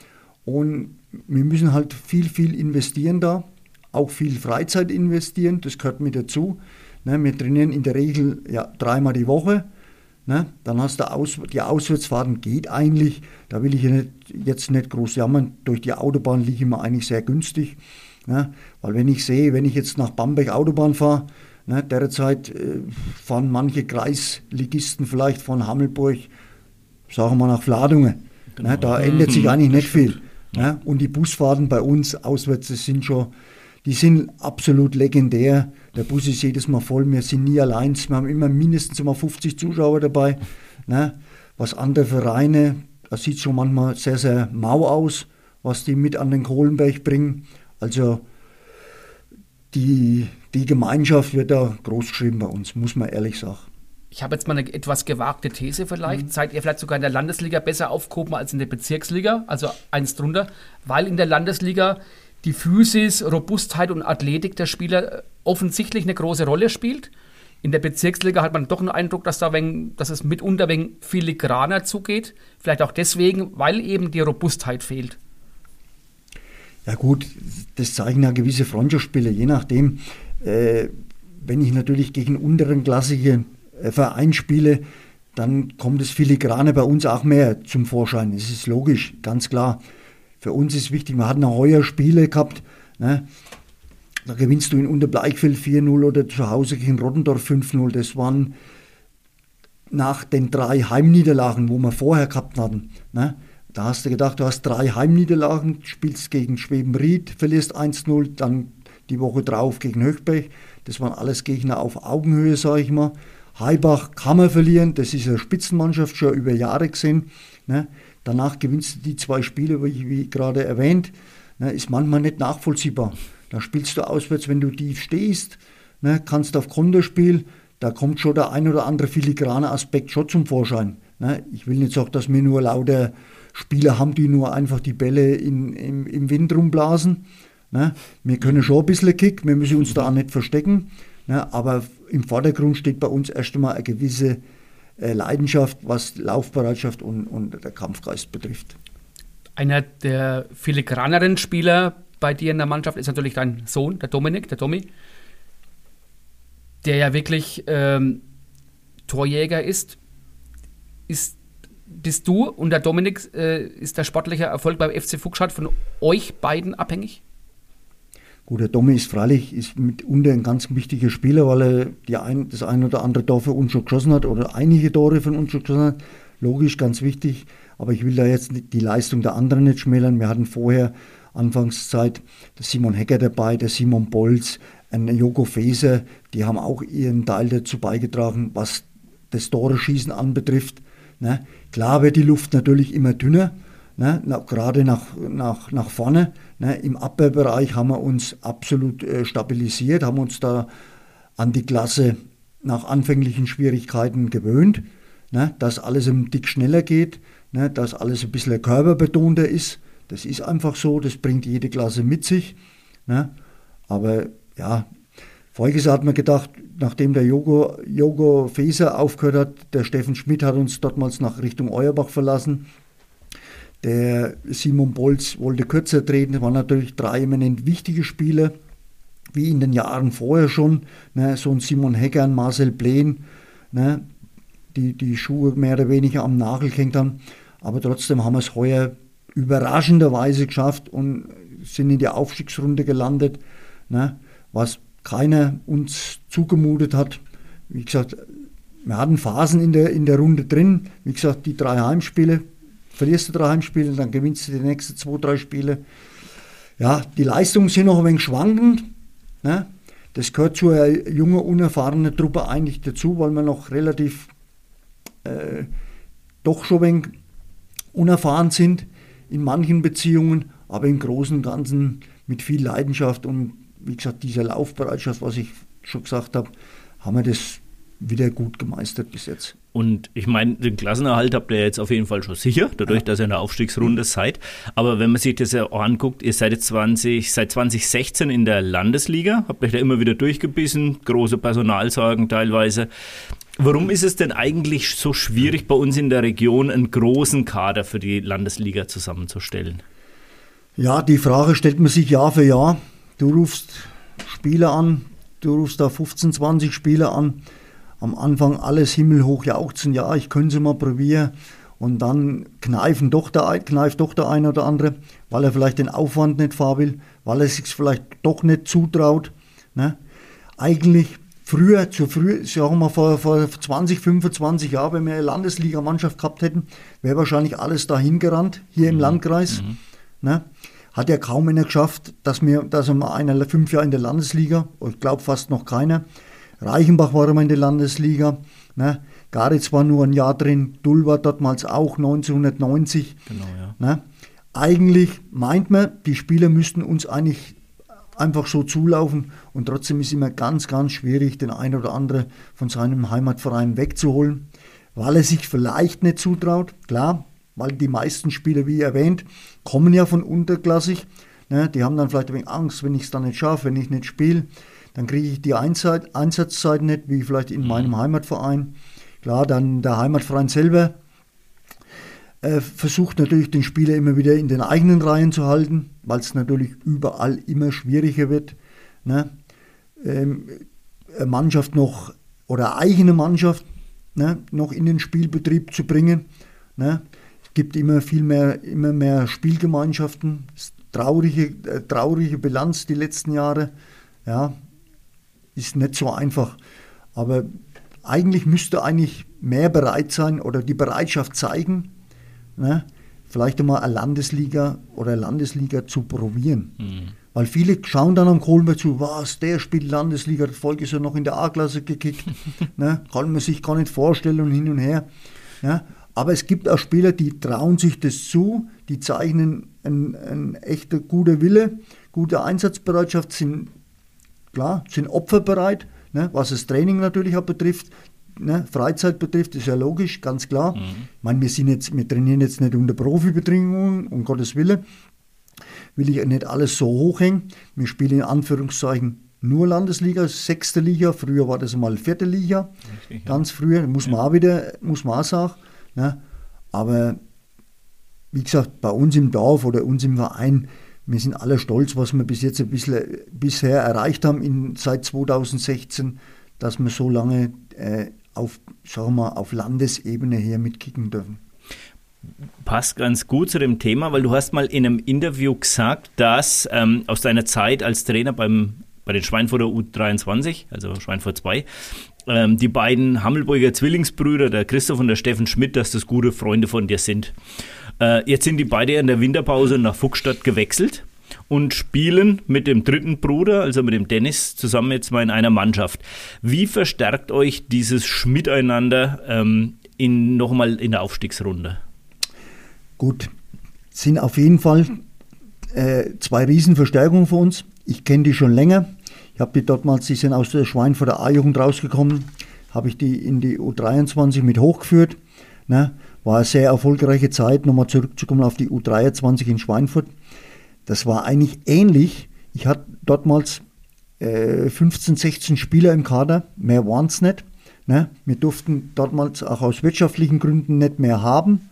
und wir müssen halt viel, viel investieren da, auch viel Freizeit investieren, das gehört mit dazu. Ne, wir trainieren in der Regel 3-mal die Woche, ne, dann hast du die Auswärtsfahrten, geht eigentlich, da will ich jetzt nicht groß jammern, durch die Autobahn liege ich mir eigentlich sehr günstig, ne, weil wenn ich jetzt nach Bamberg Autobahn fahre, ne, derzeit fahren manche Kreisligisten vielleicht von Hammelburg, sagen wir mal, nach Fladungen. Genau. Ne, da ändert sich eigentlich nicht viel. Ne? Und die Busfahrten bei uns auswärts, die sind absolut legendär. Der Bus ist jedes Mal voll, wir sind nie allein, wir haben immer mindestens mal 50 Zuschauer dabei. Ne? Was andere Vereine, das sieht schon manchmal sehr, sehr mau aus, was die mit an den Kohlenberg bringen. Also die Gemeinschaft wird da groß geschrieben bei uns, muss man ehrlich sagen. Ich habe jetzt mal eine etwas gewagte These vielleicht. Seid ihr vielleicht sogar in der Landesliga besser aufgehoben als in der Bezirksliga, also eins drunter, weil in der Landesliga die Physis, Robustheit und Athletik der Spieler offensichtlich eine große Rolle spielt. In der Bezirksliga hat man doch einen Eindruck, dass es mitunter wegen filigraner zugeht. Vielleicht auch deswegen, weil eben die Robustheit fehlt. Ja gut, das zeigen ja gewisse Freundschaftsspiele, je nachdem. Wenn ich natürlich gegen unteren klassischen Verein spiele, dann kommt das Filigrane bei uns auch mehr zum Vorschein. Das ist logisch, ganz klar. Für uns ist wichtig, wir hatten auch heuer Spiele gehabt, ne? Da gewinnst du in Unterbleichfeld 4-0 oder zu Hause gegen Rottendorf 5-0. Das waren nach den 3 Heimniederlagen, wo wir vorher gehabt hatten, ne? Da hast du gedacht, du hast 3 Heimniederlagen, spielst gegen Schwebenried, verlierst 1-0, dann die Woche drauf gegen Höchberg. Das waren alles Gegner auf Augenhöhe, sage ich mal. Heibach kann man verlieren, das ist eine Spitzenmannschaft, schon über Jahre gesehen. Ne? Danach gewinnst du die 2 Spiele, wie gerade erwähnt. Ne? Ist manchmal nicht nachvollziehbar. Da spielst du auswärts, wenn du tief stehst, ne? Kannst auf Konterspiel, da kommt schon der ein oder andere filigrane Aspekt schon zum Vorschein. Ne? Ich will nicht sagen, dass wir nur lauter Spieler haben, die nur einfach die Bälle im Wind rumblasen. Ne? Wir können schon ein bisschen kicken, wir müssen uns da auch nicht verstecken. Ne? Aber im Vordergrund steht bei uns erst einmal eine gewisse Leidenschaft, was Laufbereitschaft und der Kampfgeist betrifft. Einer der filigraneren Spieler bei dir in der Mannschaft ist natürlich dein Sohn, der Domi, der ja wirklich Torjäger ist. Bist du und der Dominik, ist der sportliche Erfolg beim FC Fuchstadt von euch beiden abhängig? Gut, der Domi ist freilich mitunter ein ganz wichtiger Spieler, weil er das ein oder andere Tor für uns schon geschossen hat oder einige Tore von uns schon geschossen hat. Logisch, ganz wichtig, aber ich will da jetzt die Leistung der anderen nicht schmälern. Wir hatten vorher, Anfangszeit, der Simon Hecker dabei, der Simon Bolz, ein Joko Feser, die haben auch ihren Teil dazu beigetragen, was das Tore-Schießen anbetrifft. Ne? Klar wird die Luft natürlich immer dünner, ne? Gerade nach vorne. Ne? Im Abwehrbereich haben wir uns absolut stabilisiert, haben uns da an die Klasse nach anfänglichen Schwierigkeiten gewöhnt, ne? Dass alles ein Tick schneller geht, ne? Dass alles ein bisschen körperbetonter ist. Das ist einfach so, das bringt jede Klasse mit sich. Ne? Aber ja, Folgendes hat man gedacht, nachdem der Joko Feser aufgehört hat, der Steffen Schmidt hat uns dortmals nach Richtung Euerbach verlassen. Der Simon Bolz wollte kürzer treten. Das waren natürlich 3 eminent wichtige Spieler, wie in den Jahren vorher schon. Ne, so ein Simon Hecker, ein Marcel Blehn, ne, die Schuhe mehr oder weniger am Nagel hängt haben. Aber trotzdem haben wir es heuer überraschenderweise geschafft und sind in der Aufstiegsrunde gelandet, ne, was keiner uns zugemutet hat. Wie gesagt, wir hatten Phasen in der Runde drin. Wie gesagt, die drei Heimspiele. Verlierst du drei Heimspiele, dann gewinnst du die nächsten 2, 3 Spiele. Ja, die Leistungen sind noch ein wenig schwankend. Ne? Das gehört zu einer jungen, unerfahrenen Truppe eigentlich dazu, weil man noch relativ doch schon ein wenig unerfahren sind in manchen Beziehungen, aber im Großen und Ganzen mit viel Leidenschaft und wie gesagt, dieser Laufbereitschaft, was ich schon gesagt habe, haben wir das wieder gut gemeistert bis jetzt. Und ich meine, den Klassenerhalt habt ihr jetzt auf jeden Fall schon sicher, dadurch, dass ihr in der Aufstiegsrunde seid. Aber wenn man sich das ja auch anguckt, ihr seid jetzt seit 2016 in der Landesliga, habt euch da immer wieder durchgebissen, große Personalsorgen teilweise. Warum ist es denn eigentlich so schwierig, bei uns in der Region einen großen Kader für die Landesliga zusammenzustellen? Ja, die Frage stellt man sich Jahr für Jahr. Du rufst Spieler an, du rufst da 15, 20 Spieler an. Am Anfang alles himmelhoch jauchzen, ja, ich könnte es mal probieren. Und dann kneift doch der eine oder andere, weil er vielleicht den Aufwand nicht fahren will, weil er sich vielleicht doch nicht zutraut. Ne? Eigentlich früher, sagen wir mal vor 20, 25 Jahren, wenn wir eine Landesliga-Mannschaft gehabt hätten, wäre wahrscheinlich alles dahin gerannt, hier im Landkreis. Mhm. Ne? Hat ja kaum einer geschafft, dass wir mal 5 Jahre in der Landesliga, ich glaube fast noch keiner, Reichenbach war immer in der Landesliga, ne? Garitz war nur ein Jahr drin, Dull war damals auch 1990. Genau, ja. Ne? Eigentlich meint man, die Spieler müssten uns eigentlich einfach so zulaufen und trotzdem ist es immer ganz, ganz schwierig, den einen oder anderen von seinem Heimatverein wegzuholen, weil er sich vielleicht nicht zutraut, klar, weil die meisten Spieler, wie erwähnt, kommen ja von unterklassig, ne? Die haben dann vielleicht ein wenig Angst, wenn ich es dann nicht schaffe, wenn ich nicht spiele, dann kriege ich die Einsatzzeit nicht, wie vielleicht in meinem Heimatverein. Klar, dann der Heimatverein selber versucht natürlich, den Spieler immer wieder in den eigenen Reihen zu halten, weil es natürlich überall immer schwieriger wird. Ne? Eigene Mannschaft, ne, noch in den Spielbetrieb zu bringen. Ne? Es gibt immer mehr Spielgemeinschaften, traurige Bilanz die letzten Jahre. Ja, ist nicht so einfach, aber eigentlich müsste mehr bereit sein oder die Bereitschaft zeigen, ne, vielleicht einmal eine Landesliga zu probieren. Mhm. Weil viele schauen dann am Kohlenberg zu, was, der spielt Landesliga, das Volk ist ja noch in der A-Klasse gekickt, ne, kann man sich gar nicht vorstellen und hin und her. Ja. Aber es gibt auch Spieler, die trauen sich das zu, die zeichnen ein echter guter Wille, gute Einsatzbereitschaft, sind opferbereit, ne, was das Training natürlich auch betrifft, ne, Freizeit betrifft, ist ja logisch, ganz klar. Mhm. Ich meine, wir trainieren jetzt nicht unter Profibedingungen, um Gottes Willen, will ich nicht alles so hochhängen. Wir spielen in Anführungszeichen nur Landesliga, 6. Liga, früher war das mal 4. Liga, richtig, ganz früher, muss man auch sagen. Ne. Aber wie gesagt, bei uns im Dorf oder uns im Verein, wir sind alle stolz, was wir bis jetzt bisher erreicht haben seit 2016, dass wir so lange auf Landesebene hier mitkicken dürfen. Passt ganz gut zu dem Thema, weil du hast mal in einem Interview gesagt, dass aus deiner Zeit als Trainer bei den Schweinfurter U23, also Schweinfurt 2, die beiden Hammelburger Zwillingsbrüder, der Christoph und der Steffen Schmidt, dass das gute Freunde von dir sind. Jetzt sind die beide in der Winterpause nach Fuchstadt gewechselt und spielen mit dem dritten Bruder, also mit dem Dennis, zusammen jetzt mal in einer Mannschaft. Wie verstärkt euch dieses Miteinander nochmal in der Aufstiegsrunde? Gut, sind auf jeden Fall 2 Riesenverstärkungen für uns. Ich kenne die schon länger. Ich habe die damals, die sind aus der Schweinfurter A-Jugend rausgekommen, habe ich die in die U23 mit hochgeführt, ne? War eine sehr erfolgreiche Zeit, nochmal zurückzukommen auf die U23 in Schweinfurt. Das war eigentlich ähnlich. Ich hatte dortmals 15, 16 Spieler im Kader, mehr waren es nicht. Ne? Wir durften dortmals auch aus wirtschaftlichen Gründen nicht mehr haben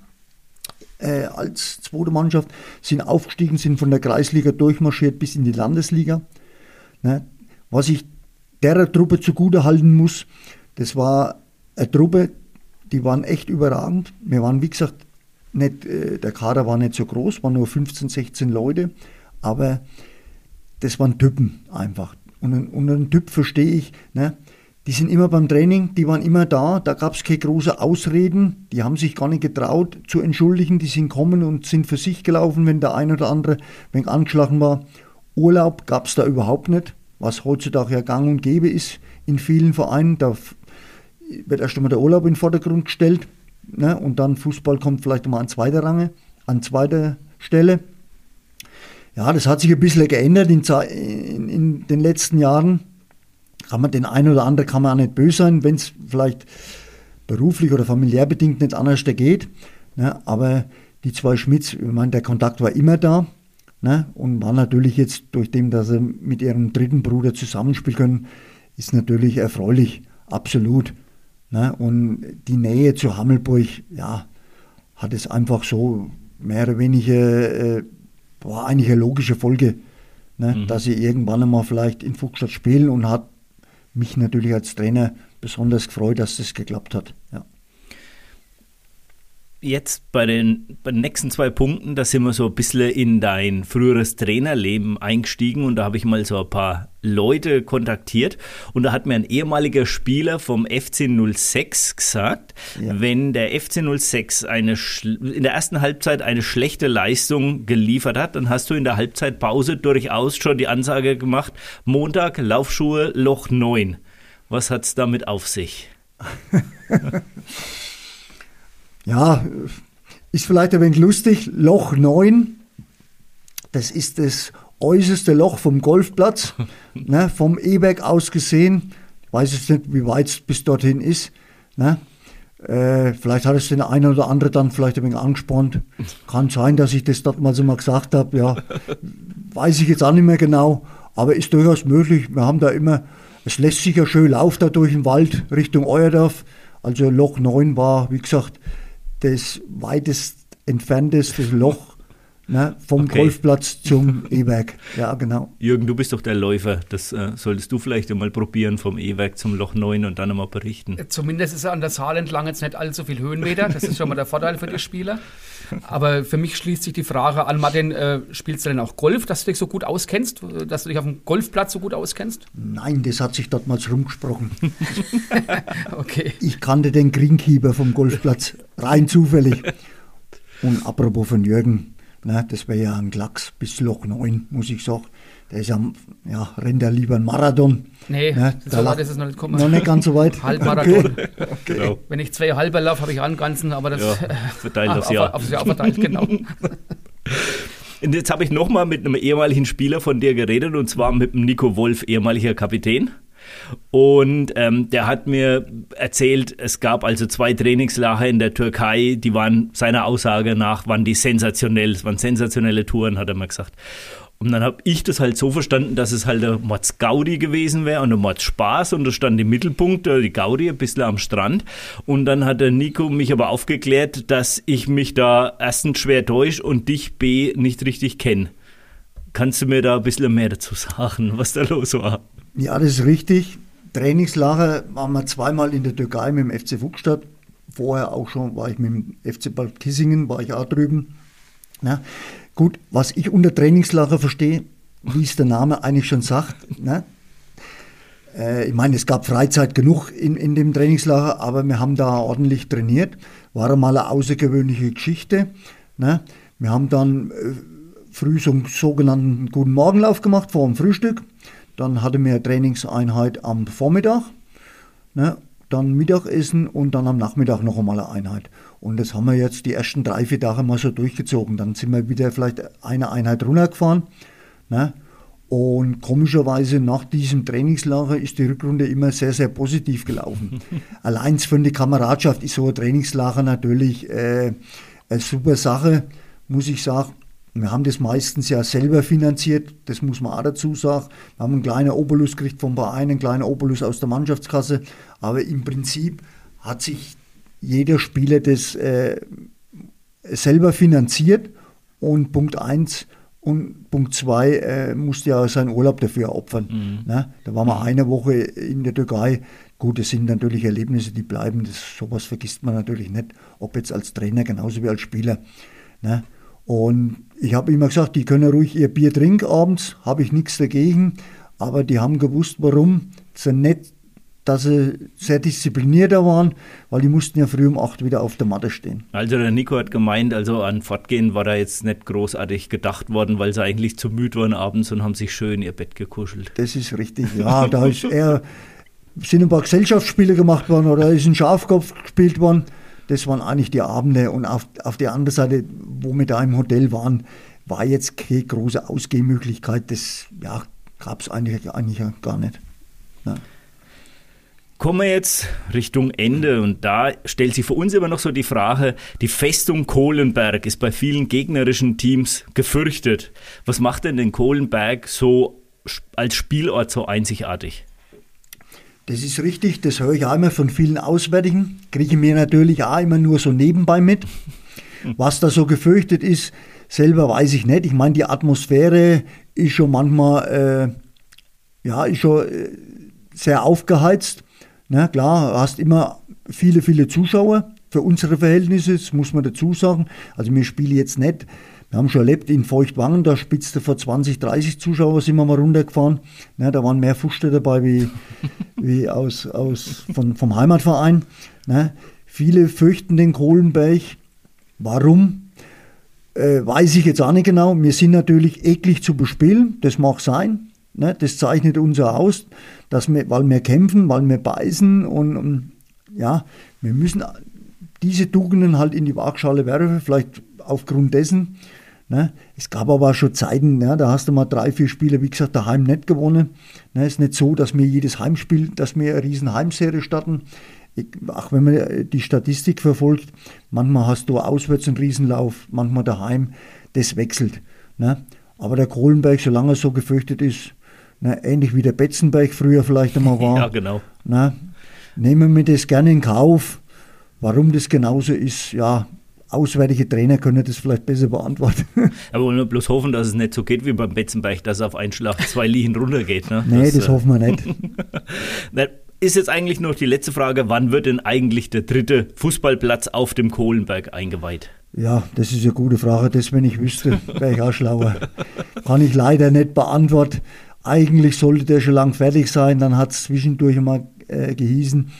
als zweite Mannschaft. Sind aufgestiegen, sind von der Kreisliga durchmarschiert bis in die Landesliga. Ne? Was ich derer Truppe zugute halten muss, das war eine Truppe, die waren echt überragend. Wir waren, wie gesagt, nicht, der Kader war nicht so groß, waren nur 15, 16 Leute, aber das waren Typen einfach. Und einen Typ verstehe ich, ne? Die sind immer beim Training, die waren immer da, da gab es keine großen Ausreden, die haben sich gar nicht getraut zu entschuldigen, die sind gekommen und sind für sich gelaufen, wenn der ein oder andere wenn angeschlagen war. Urlaub gab es da überhaupt nicht, was heutzutage ja gang und gäbe ist in vielen Vereinen, da wird erst einmal der Urlaub in den Vordergrund gestellt, ne? Und dann Fußball kommt vielleicht mal an zweiter Stelle. Ja, das hat sich ein bisschen geändert in den letzten Jahren. Kann man den einen oder anderen kann man auch nicht böse sein, wenn es vielleicht beruflich oder familiär bedingt nicht anders geht. Ne? Aber die zwei Schmitz, ich meine, der Kontakt war immer da, ne? Und war natürlich jetzt durch dem, dass sie mit ihrem dritten Bruder zusammenspielen können, ist natürlich erfreulich, absolut. Ne? Und die Nähe zu Hammelburg, ja, hat es einfach so mehr oder weniger, war eigentlich eine logische Folge, ne? Mhm. Dass sie irgendwann einmal vielleicht in Fuchstadt spielen und hat mich natürlich als Trainer besonders gefreut, dass das geklappt hat. Ja. Jetzt bei den nächsten zwei Punkten, da sind wir so ein bisschen in dein früheres Trainerleben eingestiegen und da habe ich mal so ein paar Leute kontaktiert und da hat mir ein ehemaliger Spieler vom FC 06 gesagt, ja, wenn der FC 06 in der ersten Halbzeit eine schlechte Leistung geliefert hat, dann hast du in der Halbzeitpause durchaus schon die Ansage gemacht, Montag, Laufschuhe, Loch 9. Was hat es damit auf sich? Ja, ist vielleicht ein wenig lustig. Loch 9, das ist das äußerste Loch vom Golfplatz, ne, vom E-Berg aus gesehen. Ich weiß jetzt nicht, wie weit es bis dorthin ist. Ne. Vielleicht hat es den einen oder anderen dann vielleicht ein wenig angespornt. Kann sein, dass ich das dort mal so mal gesagt habe. Ja, weiß ich jetzt auch nicht mehr genau, aber ist durchaus möglich. Wir haben da immer, es lässt sich ja schön laufen da durch den Wald Richtung Euerdorf. Also Loch 9 war, wie gesagt, das weitest entfernteste Loch, ne, vom okay. Golfplatz zum E-Werk. Ja, genau. Jürgen, du bist doch der Läufer. Das solltest du vielleicht mal probieren, vom E-Werk zum Loch 9 und dann nochmal berichten. Zumindest ist er an der Saale entlang jetzt nicht allzu viel Höhenmeter. Das ist schon mal der Vorteil für die Spieler. Aber für mich schließt sich die Frage an, Martin, spielst du denn auch Golf, dass du dich so gut auskennst? Dass du dich auf dem Golfplatz so gut auskennst? Nein, das hat sich dort mal rumgesprochen. Okay. Ich kannte den Greenkeeper vom Golfplatz rein zufällig. Und apropos von Jürgen, ne, das wäre ja ein Klacks bis Loch 9, muss ich sagen. Der ist ja rennt er lieber einen Marathon. Nee, ne, so weit ist es noch nicht gekommen. Noch nicht ganz so weit. Halbmarathon. Okay. Genau. Wenn ich zwei halber laufe, habe ich einen ganzen, aber das verteilt aufs Jahr. Aufs Jahr verteilt, genau. Und jetzt habe ich nochmal mit einem ehemaligen Spieler von dir geredet, und zwar mit dem Nico Wolf, ehemaliger Kapitän. Und der hat mir erzählt, es gab also zwei Trainingslager in der Türkei, die waren seiner Aussage nach, waren sensationelle Touren, hat er mir gesagt. Und dann habe ich das halt so verstanden, dass es halt der Mords Gaudi gewesen wäre und der Mords Spaß und das stand im Mittelpunkt, die Gaudi ein bisschen am Strand. Und dann hat der Nico mich aber aufgeklärt, dass ich mich da erstens schwer täusche und dich B nicht richtig kenne. Kannst du mir da ein bisschen mehr dazu sagen, was da los war? Ja, das ist richtig. Trainingslager waren wir zweimal in der Türkei mit dem FC Fuchstadt. Vorher auch schon war ich mit dem FC Bad Kissingen, war ich auch drüben. Na, gut, was ich unter Trainingslager verstehe, wie es der Name eigentlich schon sagt. Na, ich meine, es gab Freizeit genug in dem Trainingslager, aber wir haben da ordentlich trainiert. War mal eine außergewöhnliche Geschichte. Na, wir haben dann früh so einen sogenannten Guten-Morgen-Lauf gemacht vor dem Frühstück. Dann hatte mir eine Trainingseinheit am Vormittag, ne, dann Mittagessen und dann am Nachmittag noch einmal eine Einheit. Und das haben wir jetzt die ersten 3-4 Tage mal so durchgezogen. Dann sind wir wieder vielleicht eine Einheit runtergefahren. Ne. Und komischerweise nach diesem Trainingslager ist die Rückrunde immer sehr, sehr positiv gelaufen. Allein für die Kameradschaft ist so ein Trainingslager natürlich eine super Sache, muss ich sagen. Wir haben das meistens ja selber finanziert, das muss man auch dazu sagen. Wir haben einen kleinen Obolus gekriegt vom Verein, einen kleinen Obolus aus der Mannschaftskasse. Aber im Prinzip hat sich jeder Spieler das selber finanziert. Und Punkt 1 und Punkt 2 musste ja seinen Urlaub dafür opfern. Mhm. Ne? Da waren wir eine Woche in der Türkei. Gut, das sind natürlich Erlebnisse, die bleiben. Sowas vergisst man natürlich nicht. ob jetzt als Trainer genauso wie als Spieler. Ne? Und ich habe immer gesagt, die können ruhig ihr Bier trinken abends, habe ich nichts dagegen, aber die haben gewusst, warum. So nett, dass sie sehr disziplinierter waren, weil die mussten ja früh um 8 wieder auf der Matte stehen. Also der Nico hat gemeint, also an Fortgehen war da jetzt nicht großartig gedacht worden, weil sie eigentlich zu müde waren abends und haben sich schön ihr Bett gekuschelt. Das ist richtig, ja, da ist eher, sind ein paar Gesellschaftsspiele gemacht worden oder ist ein Schafkopf gespielt worden. Das waren eigentlich die Abende und auf der anderen Seite, wo wir da im Hotel waren, war jetzt keine große Ausgehmöglichkeit, das ja, gab es eigentlich gar nicht. Ja. Kommen wir jetzt Richtung Ende und da stellt sich für uns immer noch so die Frage, die Festung Kohlenberg ist bei vielen gegnerischen Teams gefürchtet. Was macht denn den Kohlenberg so als Spielort so einzigartig? Das ist richtig, das höre ich auch immer von vielen Auswärtigen, kriege ich mir natürlich auch immer nur so nebenbei mit. Was da so gefürchtet ist, selber weiß ich nicht. Ich meine, die Atmosphäre ist schon manchmal sehr aufgeheizt. Na klar, hast immer viele, viele Zuschauer für unsere Verhältnisse, das muss man dazu sagen. Also wir spielen jetzt nicht, wir haben schon erlebt in Feuchtwangen, da spitzte vor 20, 30 Zuschauer sind wir mal runtergefahren. Na, da waren mehr Fuchstädter dabei wie vom Heimatverein. Na, viele fürchten den Kohlenberg. Warum? Weiß ich jetzt auch nicht genau. Wir sind natürlich eklig zu bespielen, das mag sein. Ne, das zeichnet uns aus, dass wir, weil wir kämpfen, weil wir beißen und ja, wir müssen diese Tugenden halt in die Waagschale werfen, vielleicht aufgrund dessen. Ne. Es gab aber schon Zeiten, ne, da hast du mal 3, 4 Spiele, wie gesagt, daheim nicht gewonnen. Ne, ist nicht so, dass wir jedes Heimspiel, dass wir eine riesen Heimserie starten. Auch wenn man die Statistik verfolgt, manchmal hast du auswärts einen Riesenlauf, manchmal daheim, das wechselt. Ne. Aber der Kohlenberg, solange er so gefürchtet ist, na, ähnlich wie der Betzenberg früher vielleicht einmal war. Ja, genau. Na, nehmen wir das gerne in Kauf. Warum das genauso ist, ja, auswärtige Trainer können das vielleicht besser beantworten. Aber wollen wir bloß hoffen, dass es nicht so geht wie beim Betzenberg, dass er auf einen Schlag 2 Linien runtergeht. Ne? Nee, das hoffen wir nicht. Ist jetzt eigentlich noch die letzte Frage, wann wird denn eigentlich der 3. Fußballplatz auf dem Kohlenberg eingeweiht? Ja, das ist eine gute Frage. Das, wenn ich wüsste, wäre ich auch schlauer. Kann ich leider nicht beantworten. Eigentlich sollte der schon lang fertig sein, dann hat es zwischendurch mal gehießen,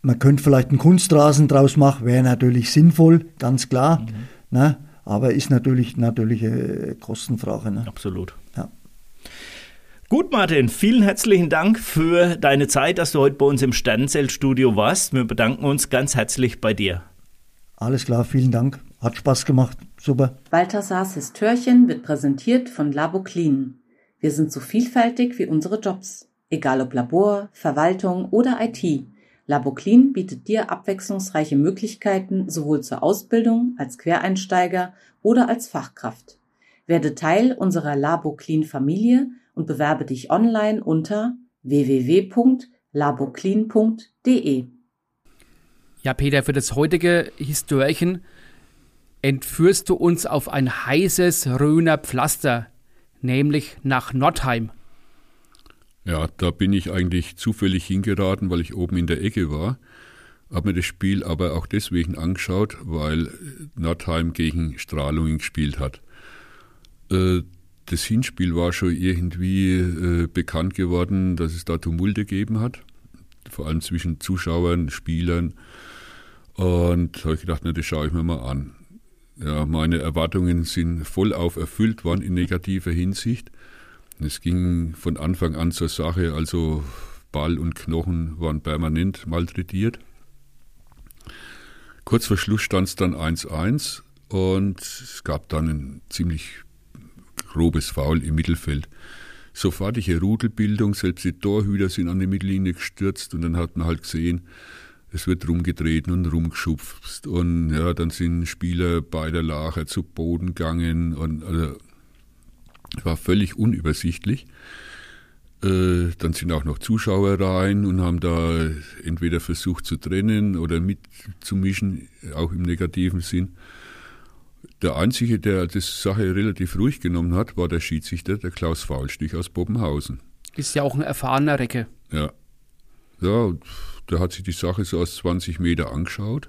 man könnte vielleicht einen Kunstrasen draus machen, wäre natürlich sinnvoll, ganz klar, mhm. Ne? Aber ist natürlich eine Kostenfrage. Ne? Absolut. Ja. Gut, Martin, vielen herzlichen Dank für deine Zeit, dass du heute bei uns im Sternzelt-Studio warst. Wir bedanken uns ganz herzlich bei dir. Alles klar, vielen Dank. Hat Spaß gemacht, super. Balthasars Histörchen wird präsentiert von Labo Clean. Wir sind so vielfältig wie unsere Jobs. Egal ob Labor, Verwaltung oder IT, LaboClean bietet dir abwechslungsreiche Möglichkeiten sowohl zur Ausbildung, als Quereinsteiger oder als Fachkraft. Werde Teil unserer LaboClean-Familie und bewerbe dich online unter www.laboclean.de. Ja, Peter, für das heutige Histörchen entführst du uns auf ein heißes Rhöner Pflaster. Nämlich nach Nordheim. Ja, da bin ich eigentlich zufällig hingeraten, weil ich oben in der Ecke war. Habe mir das Spiel aber auch deswegen angeschaut, weil Nordheim gegen Strahlungen gespielt hat. Das Hinspiel war schon irgendwie bekannt geworden, dass es da Tumulte gegeben hat. Vor allem zwischen Zuschauern, Spielern. Und da habe ich gedacht, na, das schaue ich mir mal an. Ja, meine Erwartungen sind vollauf erfüllt worden in negativer Hinsicht. Es ging von Anfang an zur Sache, also Ball und Knochen waren permanent malträtiert. Kurz vor Schluss stand es dann 1:1 und es gab dann ein ziemlich grobes Foul im Mittelfeld. Sofortige Rudelbildung, selbst die Torhüter sind an die Mittellinie gestürzt und dann hat man halt gesehen, es wird rumgetreten und rumgeschubst und ja, dann sind Spieler beider Lager zu Boden gegangen und also war völlig unübersichtlich. Dann sind auch noch Zuschauer rein und haben da entweder versucht zu trennen oder mitzumischen, auch im negativen Sinn. Der Einzige, der die Sache relativ ruhig genommen hat, war der Schiedsrichter, der Klaus Faulstich aus Boppenhausen. Ist ja auch ein erfahrener Recke. Ja. Ja, da hat sich die Sache so aus 20 Meter angeschaut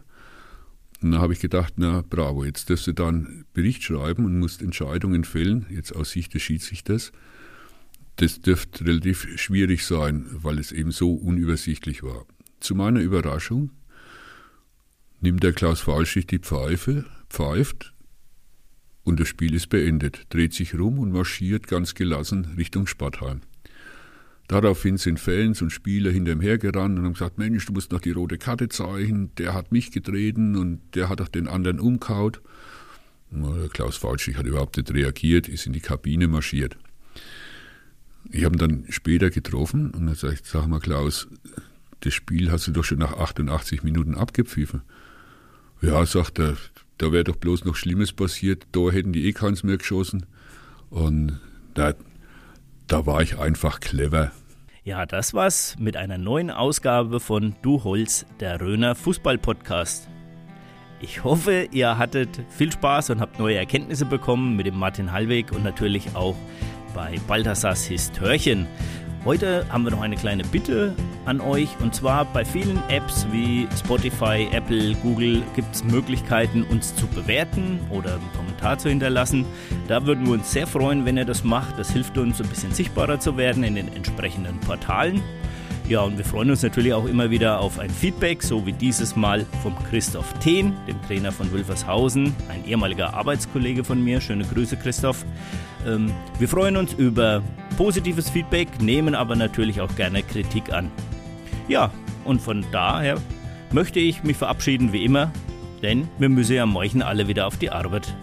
Und dann habe ich gedacht, na bravo, jetzt darfst du da einen Bericht schreiben und musst Entscheidungen fällen, jetzt aus Sicht des Schiedsrichters. Das dürfte relativ schwierig sein, weil es eben so unübersichtlich war. Zu meiner Überraschung nimmt der Klaus Fahlschicht die Pfeife, pfeift und das Spiel ist beendet, dreht sich rum und marschiert ganz gelassen Richtung Spartheim. Daraufhin sind Fans und Spieler hinter ihm hergerannt und haben gesagt, Mensch, du musst noch die rote Karte zeichnen, der hat mich getreten und der hat auch den anderen umgehaut. Klaus Fahlschicht hat überhaupt nicht reagiert, ist in die Kabine marschiert. Ich habe ihn dann später getroffen und dann sage ich, sag mal Klaus, das Spiel hast du doch schon nach 88 Minuten abgepfiffen. Ja, sagt er, da wäre doch bloß noch Schlimmes passiert, da hätten die eh keins mehr geschossen. Und da war ich einfach clever. Ja, das war's mit einer neuen Ausgabe von Du Holz, der Rhöner Fußball Podcast. Ich hoffe, ihr hattet viel Spaß und habt neue Erkenntnisse bekommen mit dem Martin Halbig und natürlich auch bei Balthasars Histörchen. Heute haben wir noch eine kleine Bitte an euch, und zwar bei vielen Apps wie Spotify, Apple, Google gibt es Möglichkeiten, uns zu bewerten oder einen Kommentar zu hinterlassen. Da würden wir uns sehr freuen, wenn ihr das macht. Das hilft uns, ein bisschen sichtbarer zu werden in den entsprechenden Portalen. Ja, und wir freuen uns natürlich auch immer wieder auf ein Feedback, so wie dieses Mal vom Christoph Thehn, dem Trainer von Wülfershausen, ein ehemaliger Arbeitskollege von mir. Schöne Grüße, Christoph. Wir freuen uns über positives Feedback, nehmen aber natürlich auch gerne Kritik an. Ja, und von daher möchte ich mich verabschieden wie immer, denn wir müssen ja morgen alle wieder auf die Arbeit.